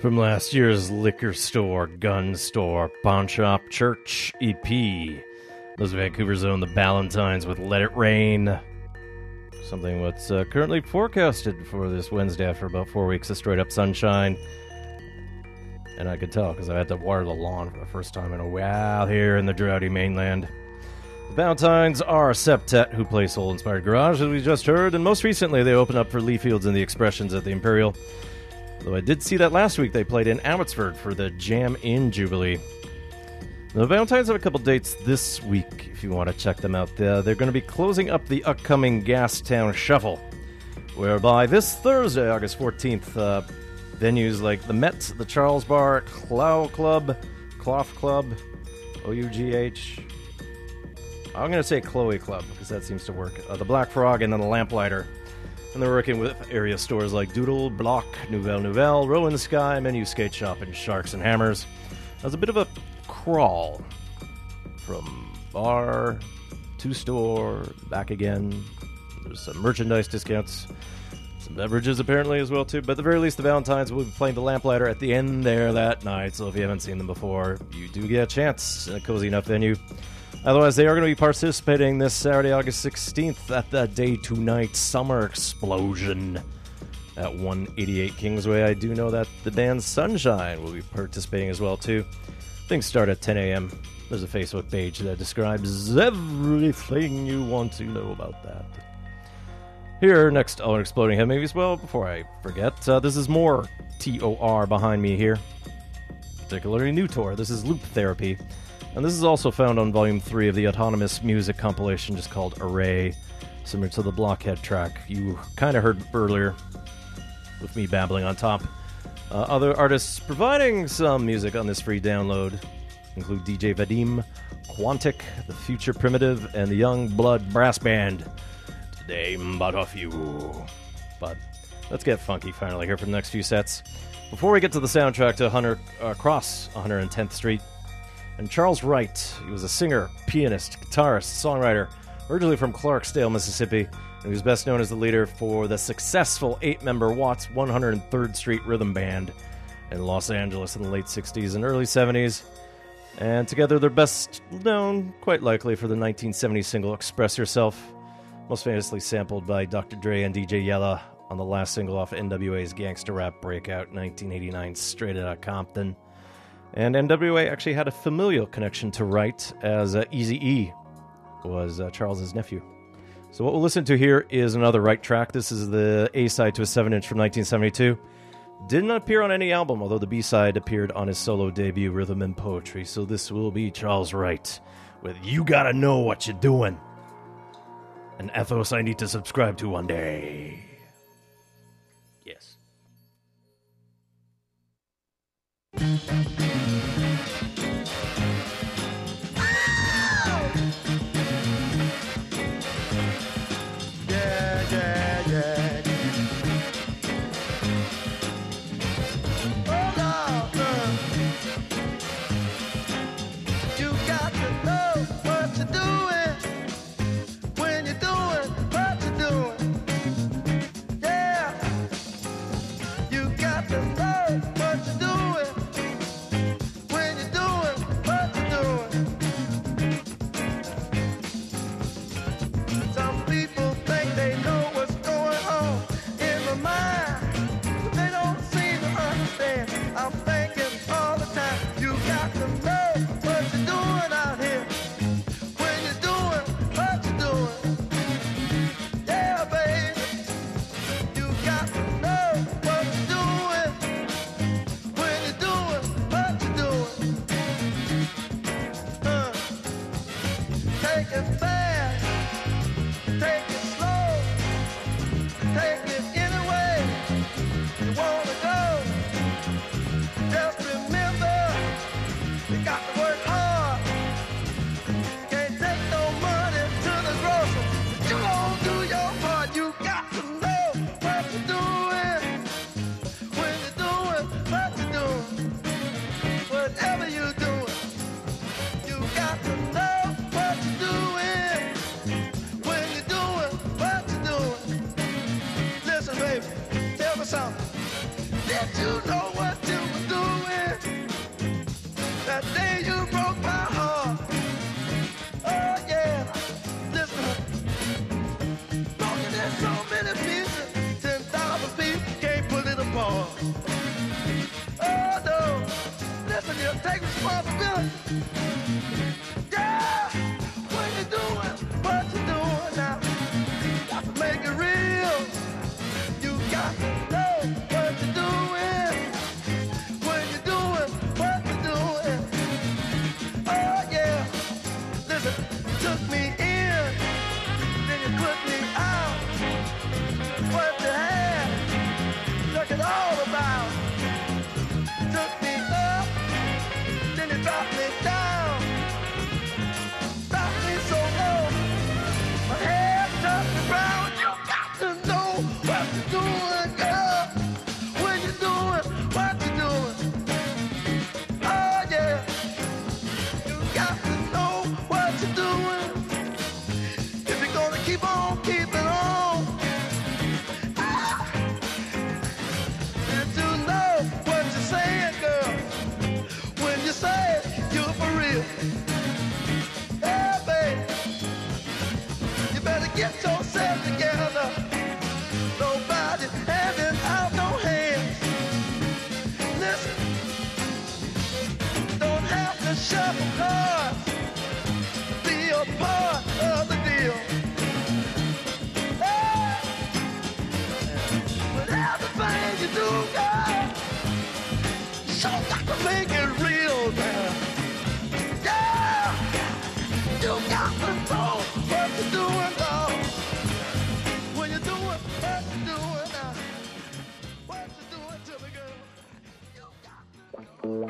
From last year's Liquor Store, Gun Store, Pawn Shop, Church E P. Those Vancouver's own The Ballantines with Let It Rain. Something what's uh, currently forecasted for this Wednesday after about four weeks of straight-up sunshine. And I could tell because I had to water the lawn for the first time in a while here in the droughty mainland. The Valentines are a septet who play soul-inspired garage, as we just heard, and most recently they opened up for Lee Fields and the Expressions at the Imperial. Though I did see that last week they played in Abbotsford for the Jam In Jubilee. The Valentines have a couple dates this week if you want to check them out. Uh, they're going to be closing up the upcoming Gastown Shuffle, whereby this Thursday, August fourteenth, uh, venues like the Met, the Charles Bar, Clough Club, Clough Club, O U G H. I'm going to say Chloe Club because that seems to work. Uh, the Black Frog and then the Lamplighter. And they're working with area stores like Doodle, Block, Nouvelle Nouvelle, Row in the Sky, Menu Skate Shop, and Sharks and Hammers. That's a bit of a crawl from bar to store, back again. There's some merchandise discounts, some beverages apparently as well too, but at the very least the Valentines will be playing the Lamplighter at the end there that night, so if you haven't seen them before, you do get a chance in a cozy enough venue. Otherwise, they are going to be participating this Saturday, August sixteenth, at the Day to Night Summer Explosion at one eighty-eight Kingsway. I do know that the band Sunshine will be participating as well, too. Things start at ten a.m. There's a Facebook page that describes everything you want to know about that. Here, next on Exploding Head Movies, well, before I forget, uh, this is more T O R behind me here. Particularly New Tour. This is Loop Therapy. And this is also found on Volume three of the autonomous music compilation just called Array, similar to the Blockhead track you kind of heard earlier, with me babbling on top. Uh, other artists providing some music on this free download include D J Vadim, Quantic, The Future Primitive, and the Young Blood Brass Band. Today, but off you. But let's get funky finally here for the next few sets. Before we get to the soundtrack to Hunter, uh, Across one hundred tenth Street, and Charles Wright, he was a singer, pianist, guitarist, songwriter, originally from Clarksdale, Mississippi, and he was best known as the leader for the successful eight-member Watts one hundred third Street Rhythm Band in Los Angeles in the late sixties and early seventies. And together they're best known, quite likely, for the nineteen seventy single Express Yourself, most famously sampled by Doctor Dre and D J Yella on the last single off N W A's gangsta rap breakout, nineteen eighty-nine, Straight Outta Compton. And N W A actually had a familial connection to Wright, as uh, Eazy-E was uh, Charles's nephew. So what we'll listen to here is another Wright track. This is the A-side to a seven-inch from nineteen seventy-two. Did not appear on any album, although the B-side appeared on his solo debut, Rhythm and Poetry. So this will be Charles Wright with You Gotta Know What You're Doing, an ethos I need to subscribe to one day. Yes. Oh, no. Take responsibility. Yeah! What you doing? What you doing now? Got to make it real. You got to know what you doing. What you doing? What you doing? Oh, yeah. Listen, you took me in. Then you put me out. What you had? Look at all about. Took me up, then it dropped me down. Dropped me so low, my head touched the ground. You got to know what you're doing, girl. What you're doing, what you're doing. Oh, yeah. You got to know what you're doing. If you're gonna keep on keeping on. Ah. If you know what you're saying, girl. When you say it, you're for real. Yeah, babe. You better get yourself together. Nobody having out no hands. Listen, don't have to shuffle cards. Be a part of the deal. Hey, but everything you do, girl, you sure got to make it real, girl. Yeah, you got to know what you're doing, girl. When you're doing what you're doing, uh, what you're doing to me, girl. You got to know.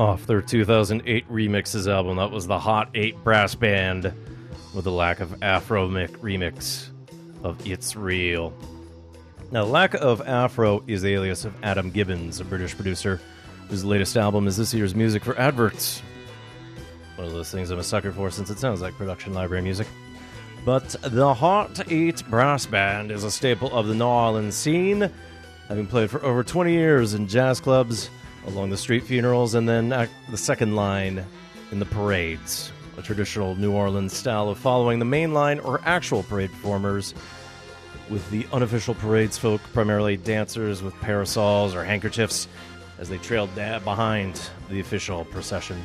off their two thousand eight remixes album. That was the Hot eight Brass Band with the Lack of Afro remix of It's Real. Now, Lack of Afro is the alias of Adam Gibbons, a British producer whose latest album is this year's music for adverts. One of those things I'm a sucker for since it sounds like production library music. But the Hot eight Brass Band is a staple of the New Orleans scene, having played for over twenty years in jazz clubs, along the street funerals, and then the second line in the parades, a traditional New Orleans style of following the main line or actual parade performers, with the unofficial parades folk, primarily dancers with parasols or handkerchiefs, as they trailed behind the official procession.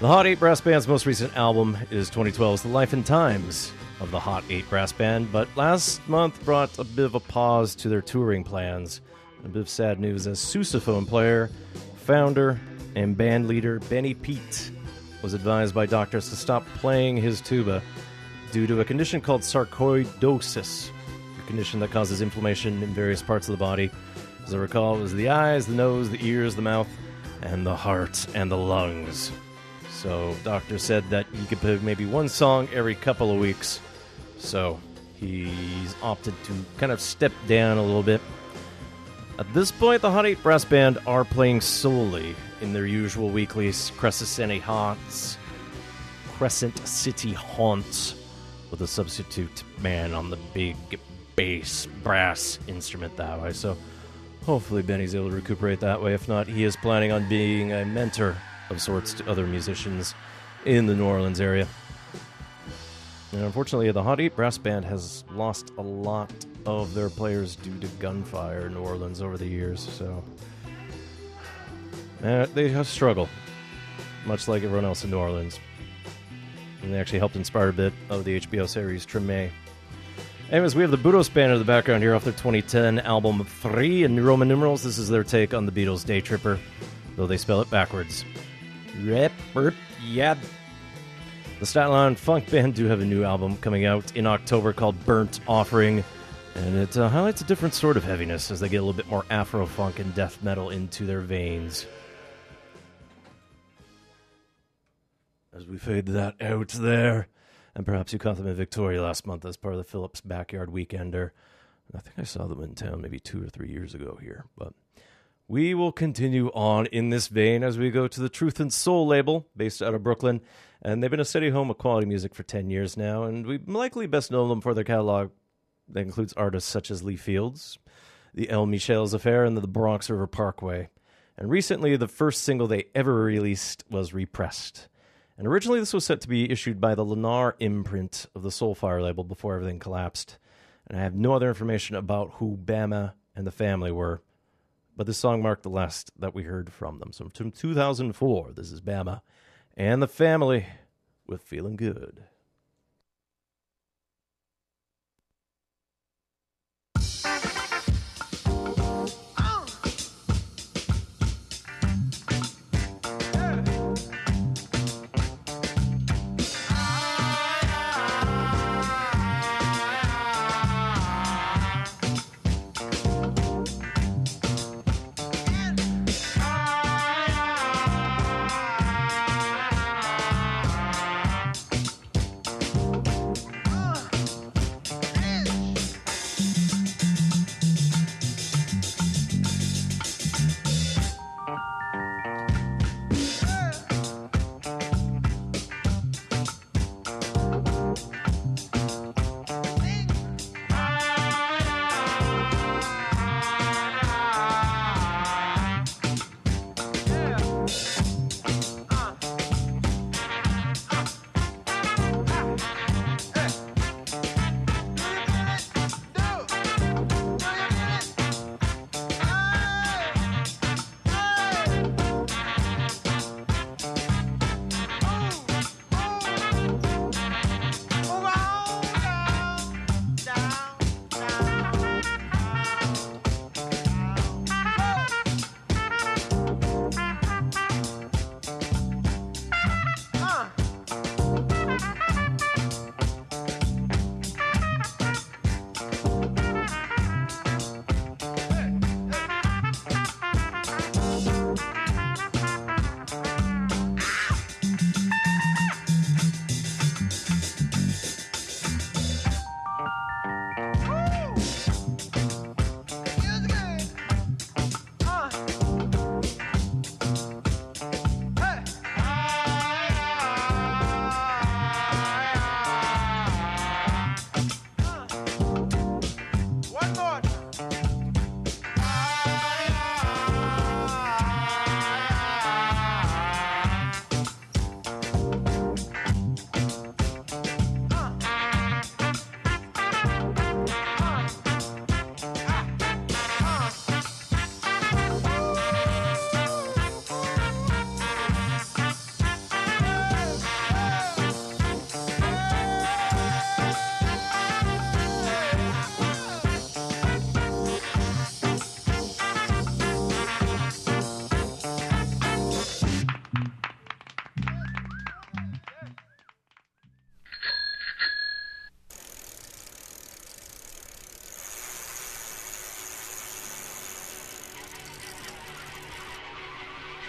The Hot eight Brass Band's most recent album is twenty twelve's The Life and Times of the Hot eight Brass Band, but last month brought a bit of a pause to their touring plans. A bit of sad news as sousaphone player, founder, and band leader Benny Pete was advised by doctors to stop playing his tuba due to a condition called sarcoidosis, a condition that causes inflammation in various parts of the body. As I recall, it was the eyes, the nose, the ears, the mouth, and the heart, and the lungs. So doctor said that he could play maybe one song every couple of weeks. So he's opted to kind of step down a little bit. At this point, the Hot eight Brass Band are playing solely in their usual weekly Crescent City Haunts, Crescent City Haunts, with a substitute man on the big bass brass instrument that way. So hopefully Benny's able to recuperate that way. If not, he is planning on being a mentor of sorts to other musicians in the New Orleans area. And unfortunately, the Hot eight Brass Band has lost a lot of their players due to gunfire in New Orleans over the years, so uh, they have struggled, much like everyone else in New Orleans. And they actually helped inspire a bit of the H B O series Treme. Anyways, we have the Budos Band in the background here off their twenty ten album three in Roman numerals. This is their take on the Beatles' Day Tripper, though they spell it backwards. Rip, burp, yab. The Staten Island Funk Band do have a new album coming out in October called Burnt Offering, and it uh, highlights a different sort of heaviness as they get a little bit more Afro-funk and death metal into their veins. As we fade that out there, and perhaps you caught them in Victoria last month as part of the Phillips Backyard Weekender. I think I saw them in town maybe two or three years ago here, but we will continue on in this vein as we go to the Truth and Soul label, based out of Brooklyn. And they've been a steady home of quality music for ten years now, and we likely best know them for their catalog that includes artists such as Lee Fields, the El Michel's Affair, and the Bronx River Parkway. And recently, the first single they ever released was Repressed. And originally, this was set to be issued by the Lunar imprint of the Soulfire label before everything collapsed. And I have no other information about who Bama and the family were, but this song marked the last that we heard from them. So from two thousand four, this is Bama and the Family with Feeling Good.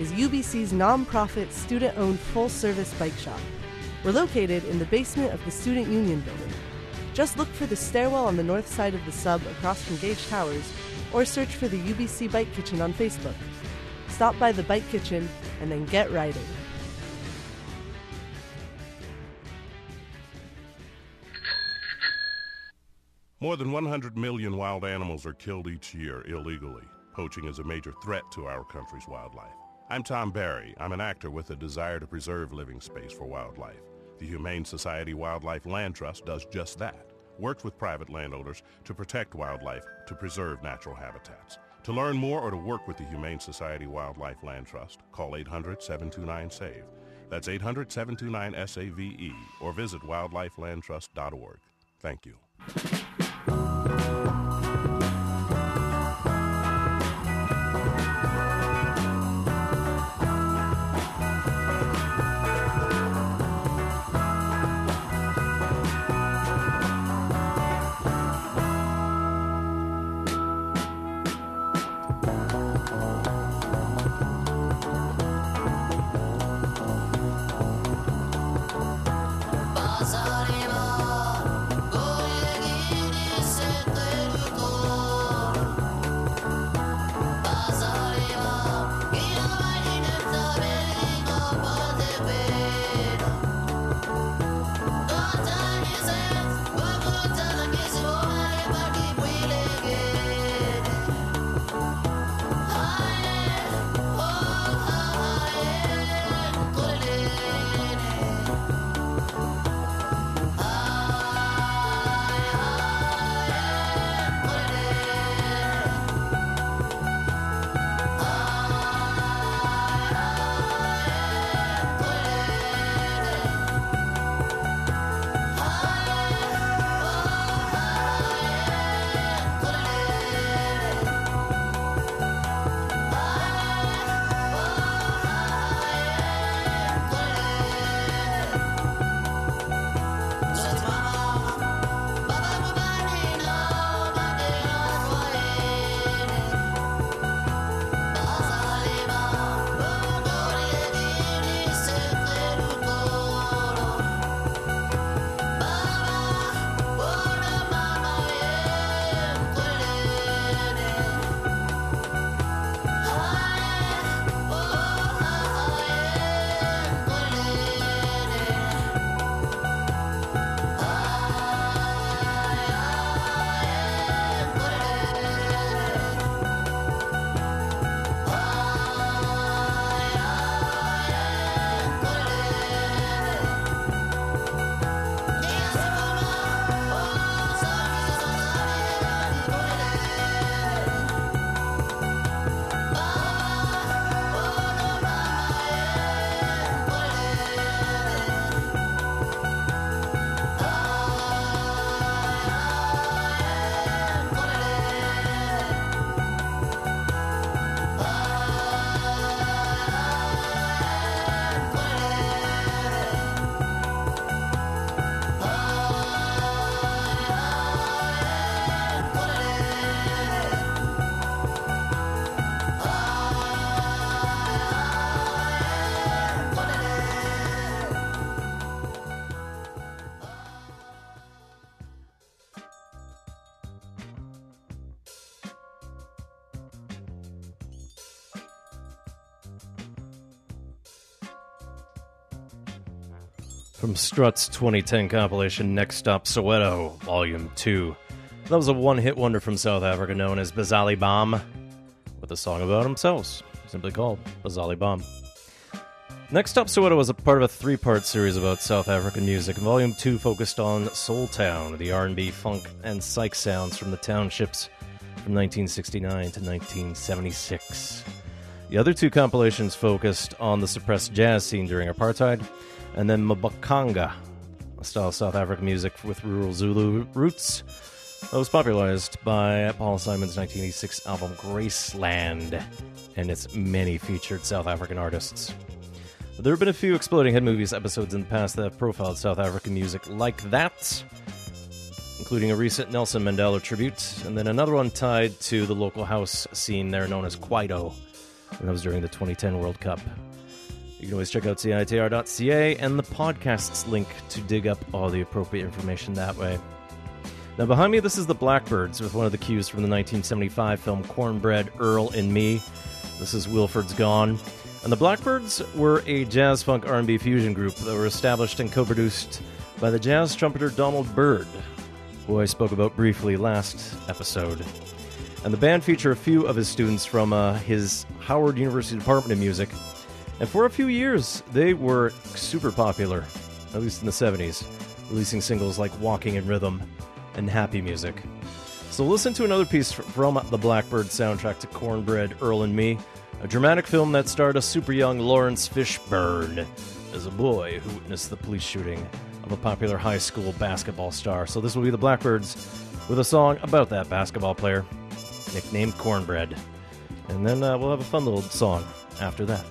is U B C's non-profit, student-owned, full-service bike shop. We're located in the basement of the Student Union Building. Just look for the stairwell on the north side of the sub across from Gage Towers, or search for the U B C Bike Kitchen on Facebook. Stop by the Bike Kitchen and then get riding. More than one hundred million wild animals are killed each year illegally. Poaching is a major threat to our country's wildlife. I'm Tom Barry. I'm an actor with a desire to preserve living space for wildlife. The Humane Society Wildlife Land Trust does just that. Works with private landowners to protect wildlife, to preserve natural habitats. To learn more or to work with the Humane Society Wildlife Land Trust, call eight hundred, seven two nine, S A V E. That's eight hundred, seven two nine, S A V E, or visit wildlife land trust dot org. Thank you. From Strut's twenty ten compilation Next Stop Soweto, Volume two. That was a one-hit wonder from South Africa known as Bazali Bomb, with a song about themselves, simply called Bazali Bomb. Next Stop Soweto was a part of a three-part series about South African music. Volume two focused on Soul Town, the R and B, funk, and psych sounds from the townships from nineteen sixty-nine to nineteen seventy-six. The other two compilations focused on the suppressed jazz scene during apartheid, and then Mbaqanga, a style of South African music with rural Zulu roots that was popularized by Paul Simon's nineteen eighty-six album Graceland and its many featured South African artists. There have been a few Exploding Head Movies episodes in the past that have profiled South African music like that, including a recent Nelson Mandela tribute, and then another one tied to the local house scene there known as Kwaito, and that was during the twenty ten World Cup. You can always check out C I T R dot C A and the podcasts link to dig up all the appropriate information that way. Now behind me, this is the Blackbirds with one of the cues from the nineteen seventy-five film Cornbread, Earl and Me. This is Wilford's Gone. And the Blackbirds were a jazz funk R and B fusion group that were established and co-produced by the jazz trumpeter Donald Byrd, who I spoke about briefly last episode. And the band feature a few of his students from uh, his Howard University Department of Music. And for a few years, they were super popular, at least in the seventies, releasing singles like Walking in Rhythm and Happy Music. So listen to another piece from the Blackbird soundtrack to Cornbread, Earl and Me, a dramatic film that starred a super young Lawrence Fishburne as a boy who witnessed the police shooting of a popular high school basketball star. So this will be the Blackbirds with a song about that basketball player, nicknamed Cornbread. And then uh, we'll have a fun little song after that.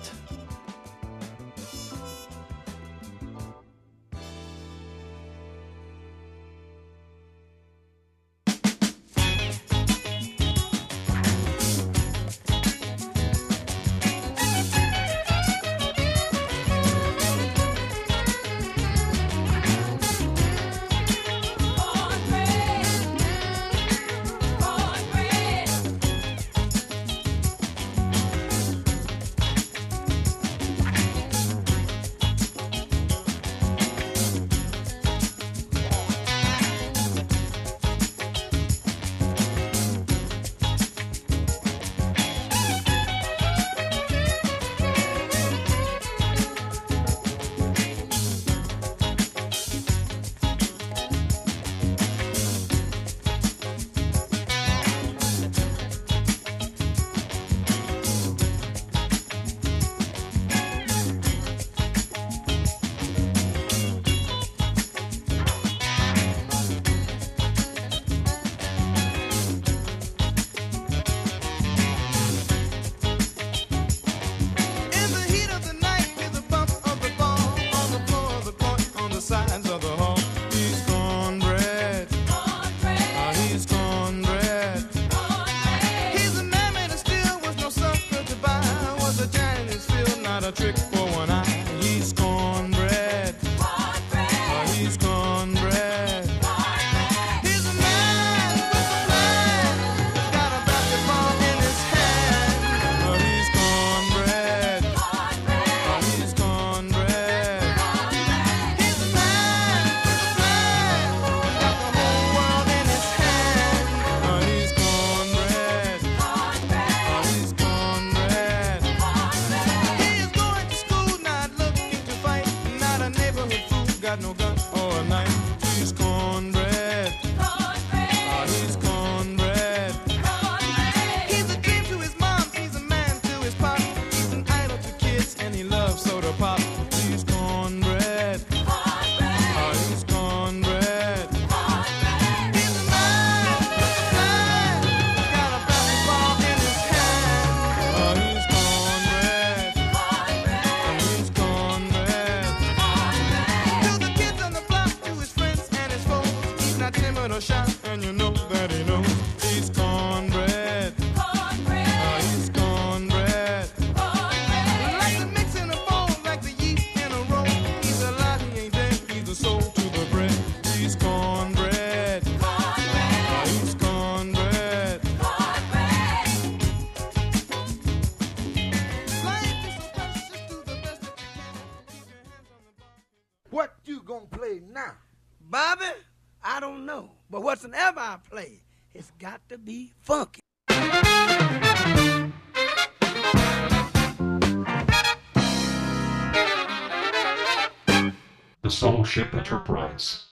Enterprise.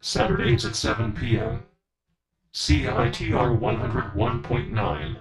Saturdays at seven p.m. C I T R one oh one point nine.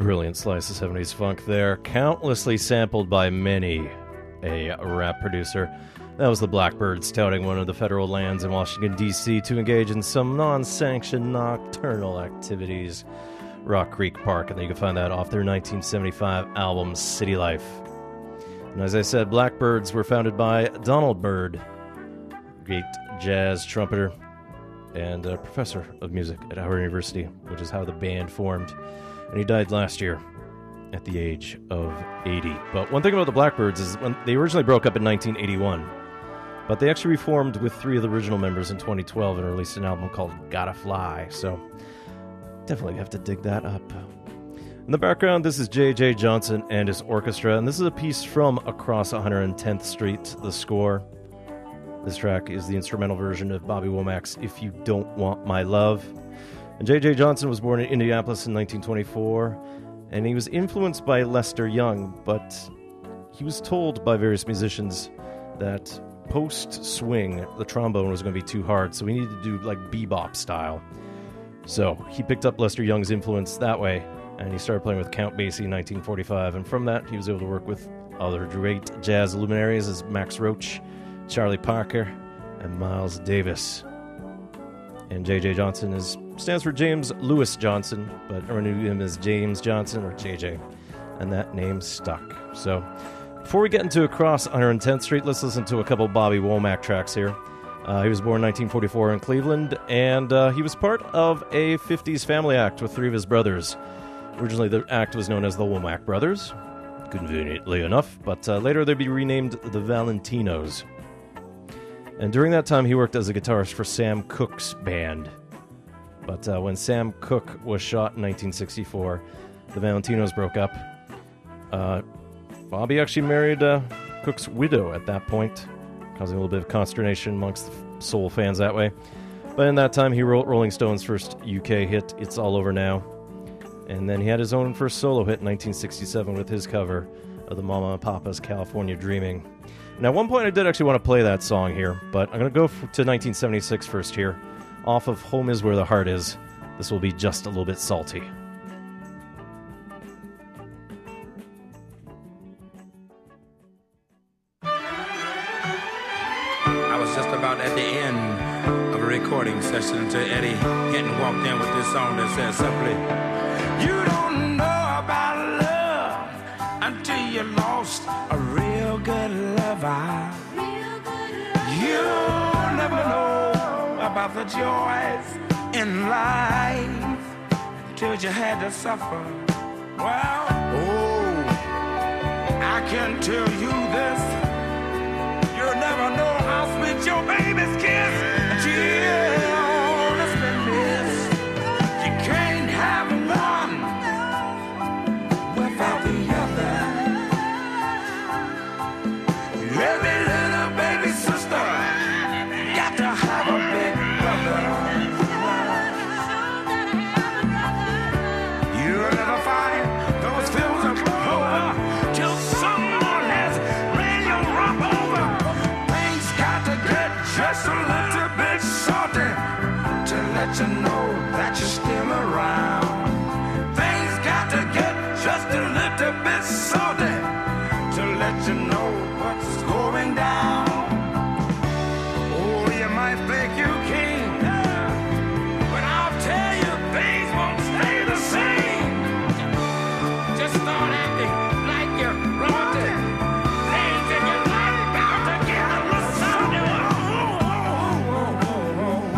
Brilliant slice of seventies funk there, countlessly sampled by many a rap producer. That was the Blackbirds touting one of the federal lands in Washington, D C to engage in some non-sanctioned nocturnal activities. Rock Creek Park, and then you can find that off their nineteen seventy-five album City Life. And as I said, Blackbirds were founded by Donald Byrd, great jazz trumpeter and a professor of music at Howard University, which is how the band formed. And he died last year at the age of eighty. But one thing about the Blackbirds is when they originally broke up in nineteen eighty-one, but they actually reformed with three of the original members in twenty twelve and released an album called Gotta Fly, so definitely have to dig that up. In the background, this is J J. Johnson and his orchestra, and this is a piece from Across one hundred tenth Street, the score. This track is the instrumental version of Bobby Womack's If You Don't Want My Love. And J J. Johnson was born in Indianapolis in nineteen twenty-four, and he was influenced by Lester Young, but he was told by various musicians that post-swing, the trombone was going to be too hard, so we needed to do like bebop style. So he picked up Lester Young's influence that way, and he started playing with Count Basie in nineteen forty-five, and from that he was able to work with other great jazz luminaries as Max Roach, Charlie Parker, and Miles Davis. And J J. Johnson is stands for James Lewis Johnson, but everyone knew him as James Johnson or J J, and that name stuck. So before we get into Across one hundred tenth Street, let's listen to a couple Bobby Womack tracks here. Uh, he was born in nineteen forty-four in Cleveland, and uh, he was part of a fifties family act with three of his brothers. Originally, the act was known as the Womack Brothers, conveniently enough, but uh, later they'd be renamed the Valentinos. And during that time, he worked as a guitarist for Sam Cooke's band. But uh, when Sam Cooke was shot in nineteen sixty-four, the Valentinos broke up. Uh, Bobby actually married uh, Cooke's widow at that point, causing a little bit of consternation amongst the soul fans that way. But in that time, he wrote Rolling Stone's first U K hit, It's All Over Now. And then he had his own first solo hit in nineteen sixty-seven with his cover of the Mama and Papa's California Dreaming. Now, at one point, I did actually want to play that song here, but I'm going to go to nineteen seventy-six first here. Off of Home Is Where the Heart Is, this will be just a little bit salty. Recording session to Eddie Hinton walked in with this song that says simply, you don't know about love until you lost a real good lover. Real good lover. You'll never know about the joys in life till you had to suffer. Well, oh, I can tell you this, you'll never know how sweet your baby's kiss. To know that you're still around, things got to get just a little bit salty to let you know what's going down. Oh, you might think you king, but I'll tell you things won't stay the same. Just start acting like you're rotten. Things in your life bound to get a little something. Oh, oh, oh, oh, oh, oh.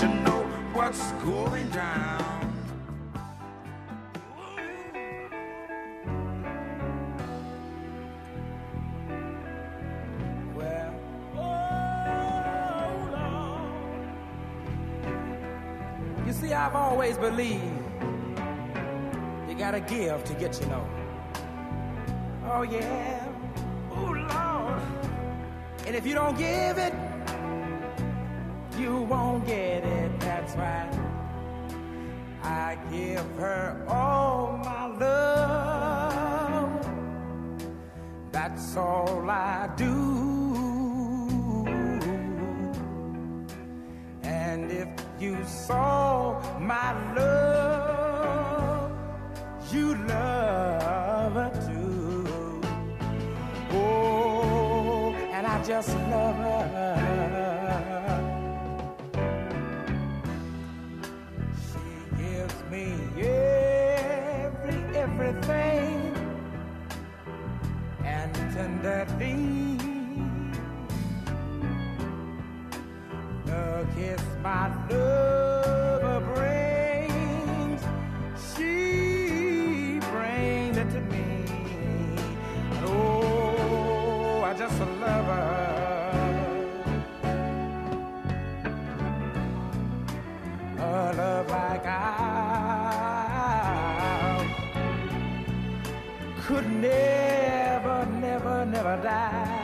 to know what's going down. See, I've always believed you gotta give to get you know. Oh yeah, oh Lord. And if you don't give it, you won't get it. That's right. I give her all my love. That's all I do. And if you saw my love, you love her too. Oh, and I just love her. She gives me every, everything, and tenderly the kiss my lover brings, she brings it to me. Oh, I just love her. A love like I could never, never, never die.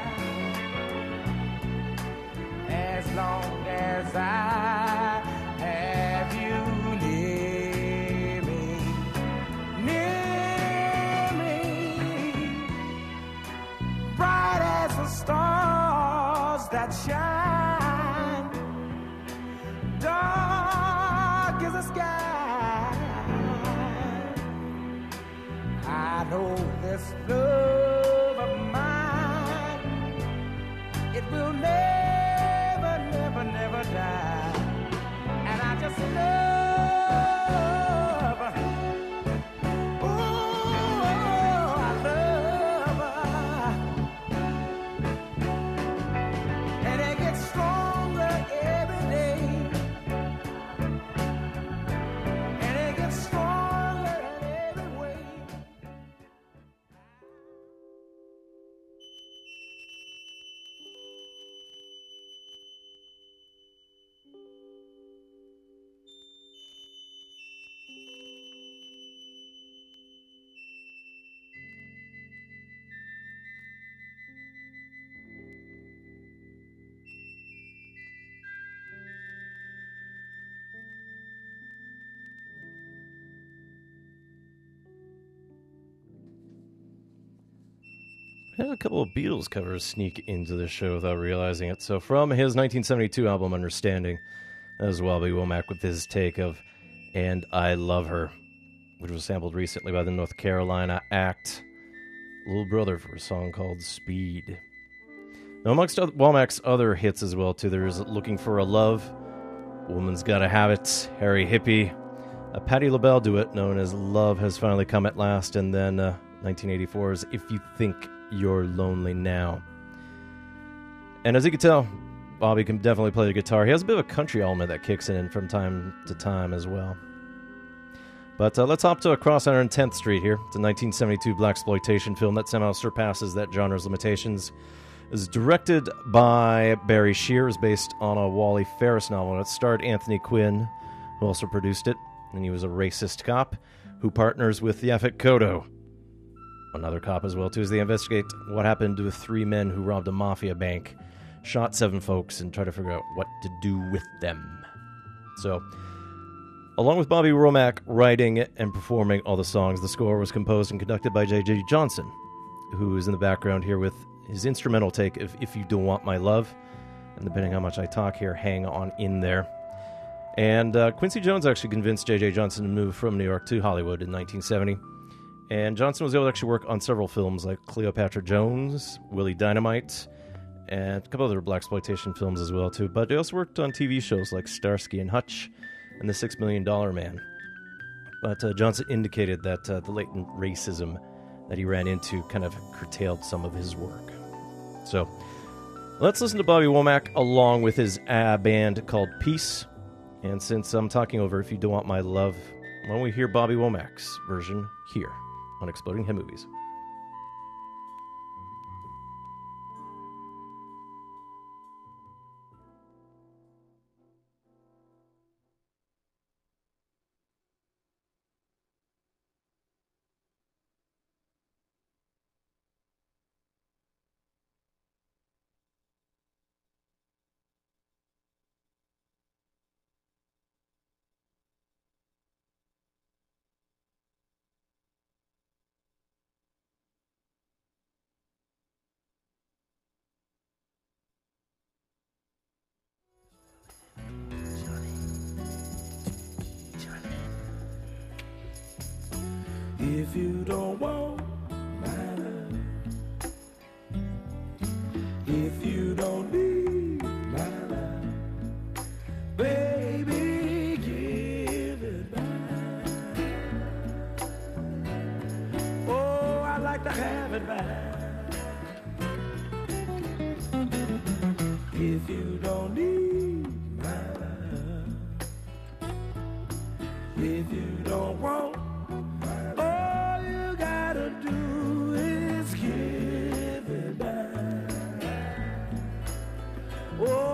As long as I have you near me, near me, bright as the stars that shine, dark as the sky. I know this love of mine, it will never, never die. And I just love her. Oh, I love her. And it gets stronger every day. And it gets stronger in every way. I had a couple of Beatles covers sneak into the show without realizing it. So from his nineteen seventy-two album Understanding, that was Bobby Womack with his take of And I Love Her, which was sampled recently by the North Carolina act Little Brother for a song called Speed. Now amongst other, Womack's other hits as well too, there's Looking for a Love, Woman's Gotta Have It, Harry Hippie, a Patti LaBelle duet known as Love Has Finally Come at Last, and then uh, nineteen eighty-four's If You Think You're Lonely Now. And as you can tell, Bobby can definitely play the guitar. He has a bit of a country element that kicks in from time to time as well. But uh, let's hop to Across one hundred tenth Street here. It's a nineteen seventy-two Blaxploitation film that somehow surpasses that genre's limitations. It was directed by Barry Shears, based on a Wally Ferris novel, and it starred Anthony Quinn, who also produced it, and he was a racist cop who partners with Yaphet Kotto, another cop as well too, as they investigate what happened with three men who robbed a mafia bank, shot seven folks, and try to figure out what to do with them. So, along with Bobby Womack writing and performing all the songs, the score was composed and conducted by J J. Johnson, who is in the background here with his instrumental take of If You Don't Want My Love, and depending how much I talk here, hang on in there. And uh, Quincy Jones actually convinced J J. Johnson to move from New York to Hollywood in nineteen seventy. And Johnson was able to actually work on several films like Cleopatra Jones, Willie Dynamite, and a couple other Blaxploitation films as well, too. But he also worked on T V shows like Starsky and Hutch and The Six Million Dollar Man. But uh, Johnson indicated that uh, the latent racism that he ran into kind of curtailed some of his work. So let's listen to Bobby Womack along with his uh, band called Peace And since I'm talking over If You Don't Want My Love, why don't we hear Bobby Womack's version here on Exploding Head Movies. If you don't want my love, if you don't need my love, baby, give it back. Oh, I'd like to have it back. If you don't need my love, if you don't want.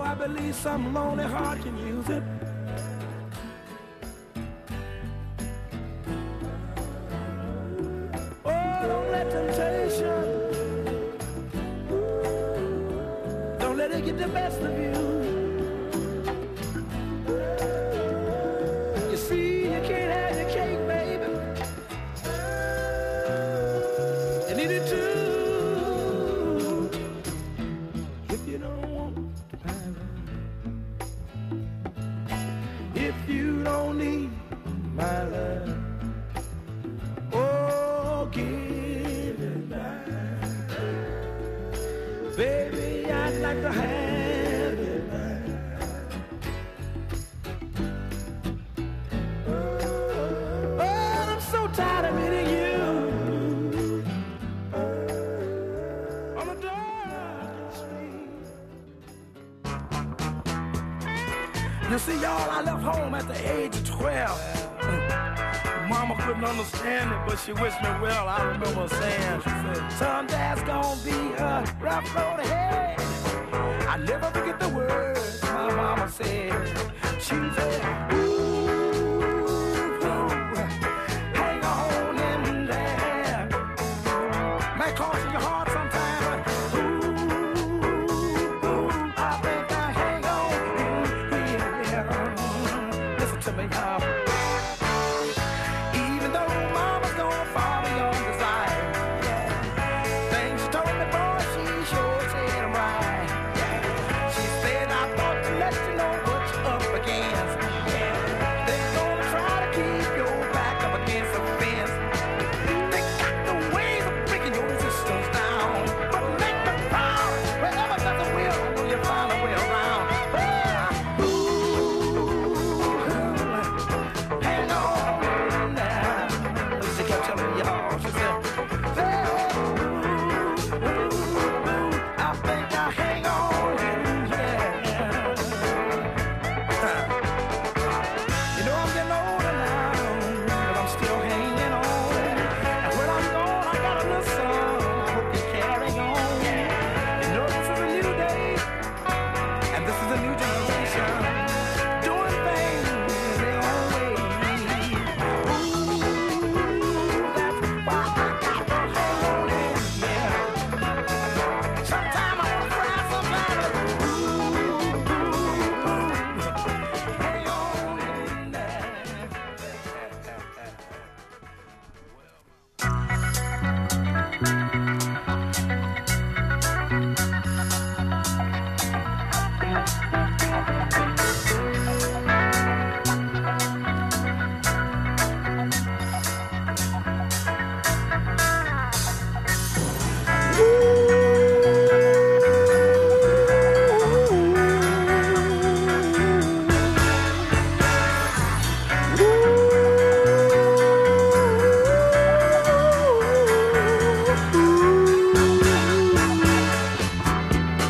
I believe some lonely heart can use it. Oh, don't let temptation, don't let it get the best of you. You see, you can't have your cake, baby. You need it too. If you don't want to pile up, you don't need my love. Oh, give it back. Baby, I'd like to have it back. Oh, I'm so tired of meeting you on the dark street. You see, y'all, I left home at the age of twelve. Mama couldn't understand it, but she wished me well. I remember her saying, "Son, Dad's gonna be a rough road ahead." I never forget the words my mama said. She said, "Ooh, hang on in there. Might cost you your heart."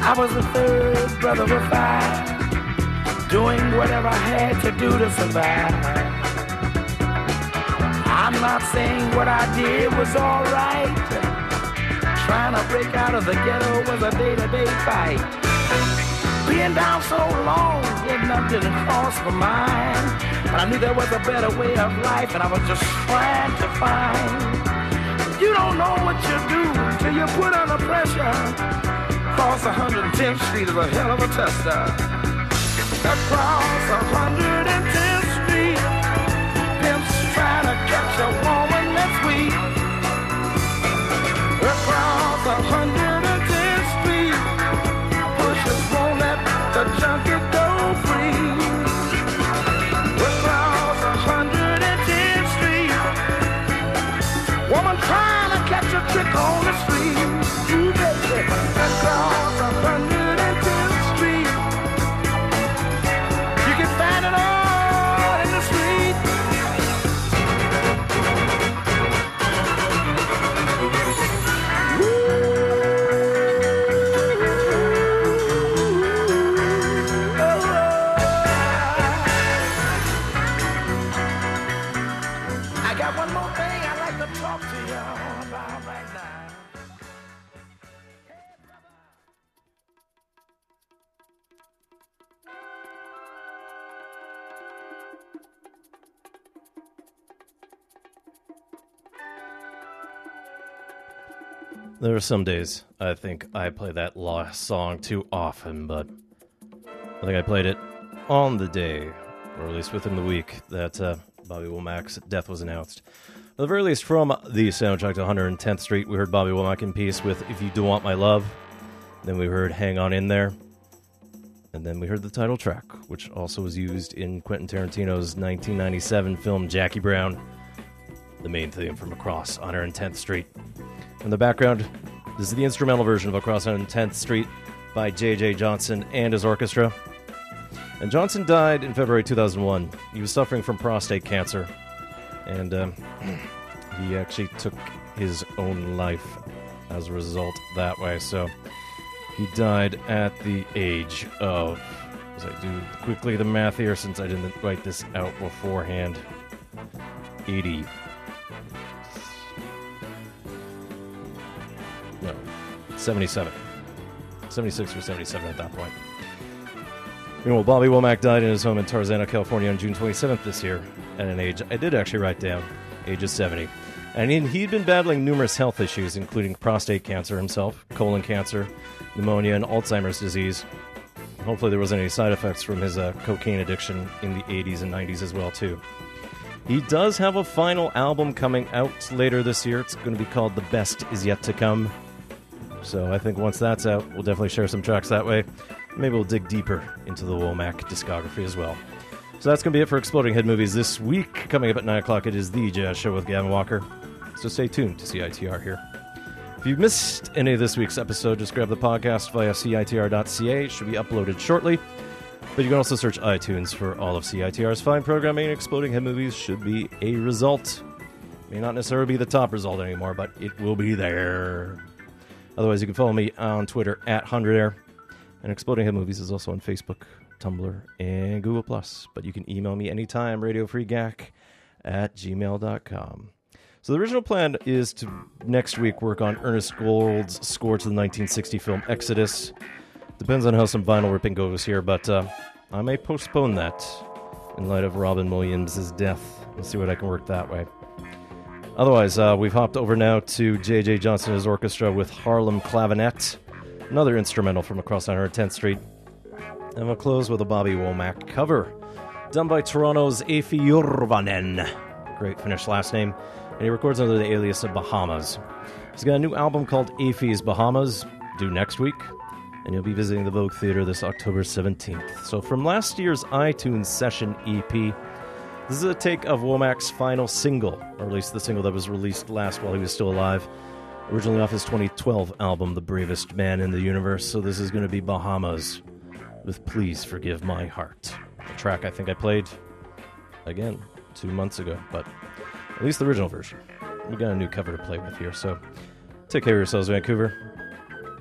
I was the third brother of five. doing whatever I had to do to survive. I'm not saying what I did was all right. Trying to break out of the ghetto was a day-to-day fight. Being down so long, it didn't cross my mind. But I knew there was a better way of life, and I was just trying to find. You don't know what you do till you put under pressure. Across one hundred tenth Street is a hell of a tester. Across one hundred tenth Street, pimps trying to catch a woman that's weak. Across one hundred tenth Street, pushers won't let the junkie go free. Across one hundred tenth Street, woman trying to catch a trick on the street. Across one hundred tenth Street, you can find it all in the street. Ooh, oh. I got one more thing I'd like to talk to you about right now. There are some days I think I play that lost song too often, but I think I played it on the day, or at least within the week, that uh, Bobby Womack's death was announced. At the very least, from the soundtrack to one hundred tenth Street, we heard Bobby Womack in peace with If You Do Want My Love, then we heard Hang On In There, and then we heard the title track, which also was used in Quentin Tarantino's nineteen ninety-seven film Jackie Brown, the main theme from Across one hundred tenth Street. In the background, this is the instrumental version of Across one hundred tenth Street by J J. Johnson and his orchestra. And Johnson died in February two thousand one. He was suffering from prostate cancer, and um, he actually took his own life as a result that way. So he died at the age of, as I do quickly the math here since I didn't write this out beforehand, eighty. No, seventy-seven. seventy-six or seventy-seven at that point. Meanwhile, Bobby Womack died in his home in Tarzana, California on June twenty-seventh this year at an age I did actually write down, age of seventy. And he'd been battling numerous health issues, including prostate cancer himself, colon cancer, pneumonia, and Alzheimer's disease. Hopefully there wasn't any side effects from his uh, cocaine addiction in the eighties and nineties as well, too. He does have a final album coming out later this year. It's going to be called The Best Is Yet To Come. So I think once that's out, we'll definitely share some tracks that way. Maybe we'll dig deeper into the Womack discography as well. So that's going to be it for Exploding Head Movies this week. Coming up at nine o'clock, it is The Jazz Show with Gavin Walker. So stay tuned to C I T R here. If you've missed any of this week's episode, just grab the podcast via C I T R dot C A. It should be uploaded shortly. But you can also search iTunes for all of C I T R's fine programming, and Exploding Head Movies should be a result. It may not necessarily be the top result anymore, but it will be there. Otherwise, you can follow me on Twitter at one hundred air. And Exploding Head Movies is also on Facebook, Tumblr, and Google+. But you can email me anytime, radiofreegack at gmail dot com. So the original plan is to next week work on Ernest Gold's score to the nineteen sixty film Exodus. Depends on how some vinyl ripping goes here, but uh, I may postpone that in light of Robin Williams' death. We'll see what I can work that way. Otherwise, uh, we've hopped over now to J J. Johnson and his orchestra with Harlem Clavinet, another instrumental from Across one hundred tenth Street. And we'll close with a Bobby Womack cover, done by Toronto's Efi Jurvanen. Great Finnish last name. And he records under the alias of Bahamas. He's got a new album called Efi's Bahamas, due next week. And he'll be visiting the Vogue Theater this October seventeenth. So from last year's iTunes Session E P... this is a take of Womack's final single, or at least the single that was released last while he was still alive, originally off his twenty twelve album, The Bravest Man in the Universe. So this is going to be Bahamas with Please Forgive My Heart, a track I think I played, again, two months ago, but at least the original version. We got a new cover to play with here, so take care of yourselves, Vancouver.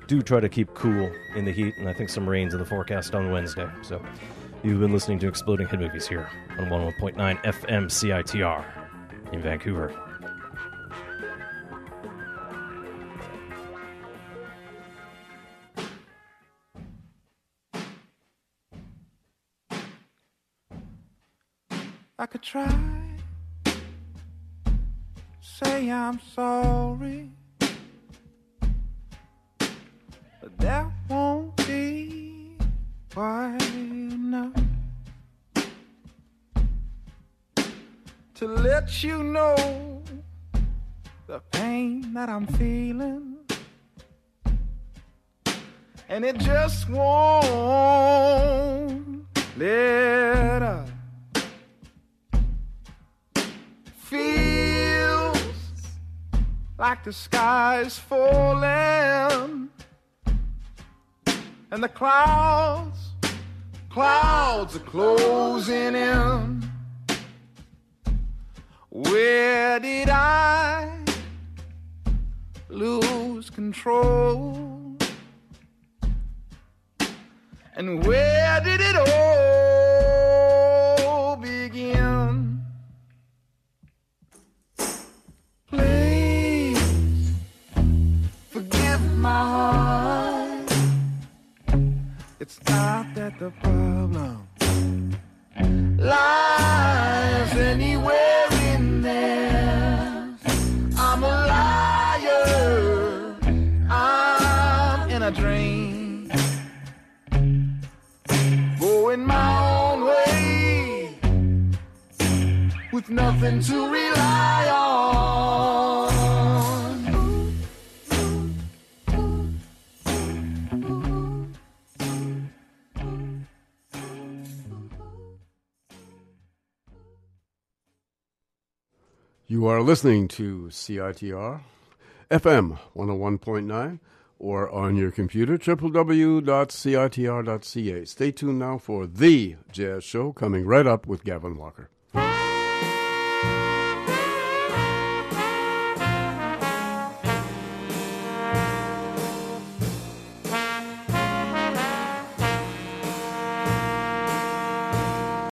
Do try to keep cool in the heat, and I think some rain's in the forecast on Wednesday, so You've been listening to Exploding Head Movies here on one oh one point nine F M C I T R in Vancouver. I could try, say I'm sorry, but that won't be quite enough to let you know the pain that I'm feeling, and it just won't let up. Feels like the sky's falling and the clouds, clouds are closing in. Where did I lose control? And where did it all begin? Please forgive my heart. It's not that the problem lies anywhere in there. I'm a liar, I'm in a dream, going my own way with nothing to rely on. You are listening to C I T R, F M one oh one point nine, or on your computer, w w w dot c i t r dot c a. Stay tuned now for The Jazz Show, coming right up with Gavin Walker.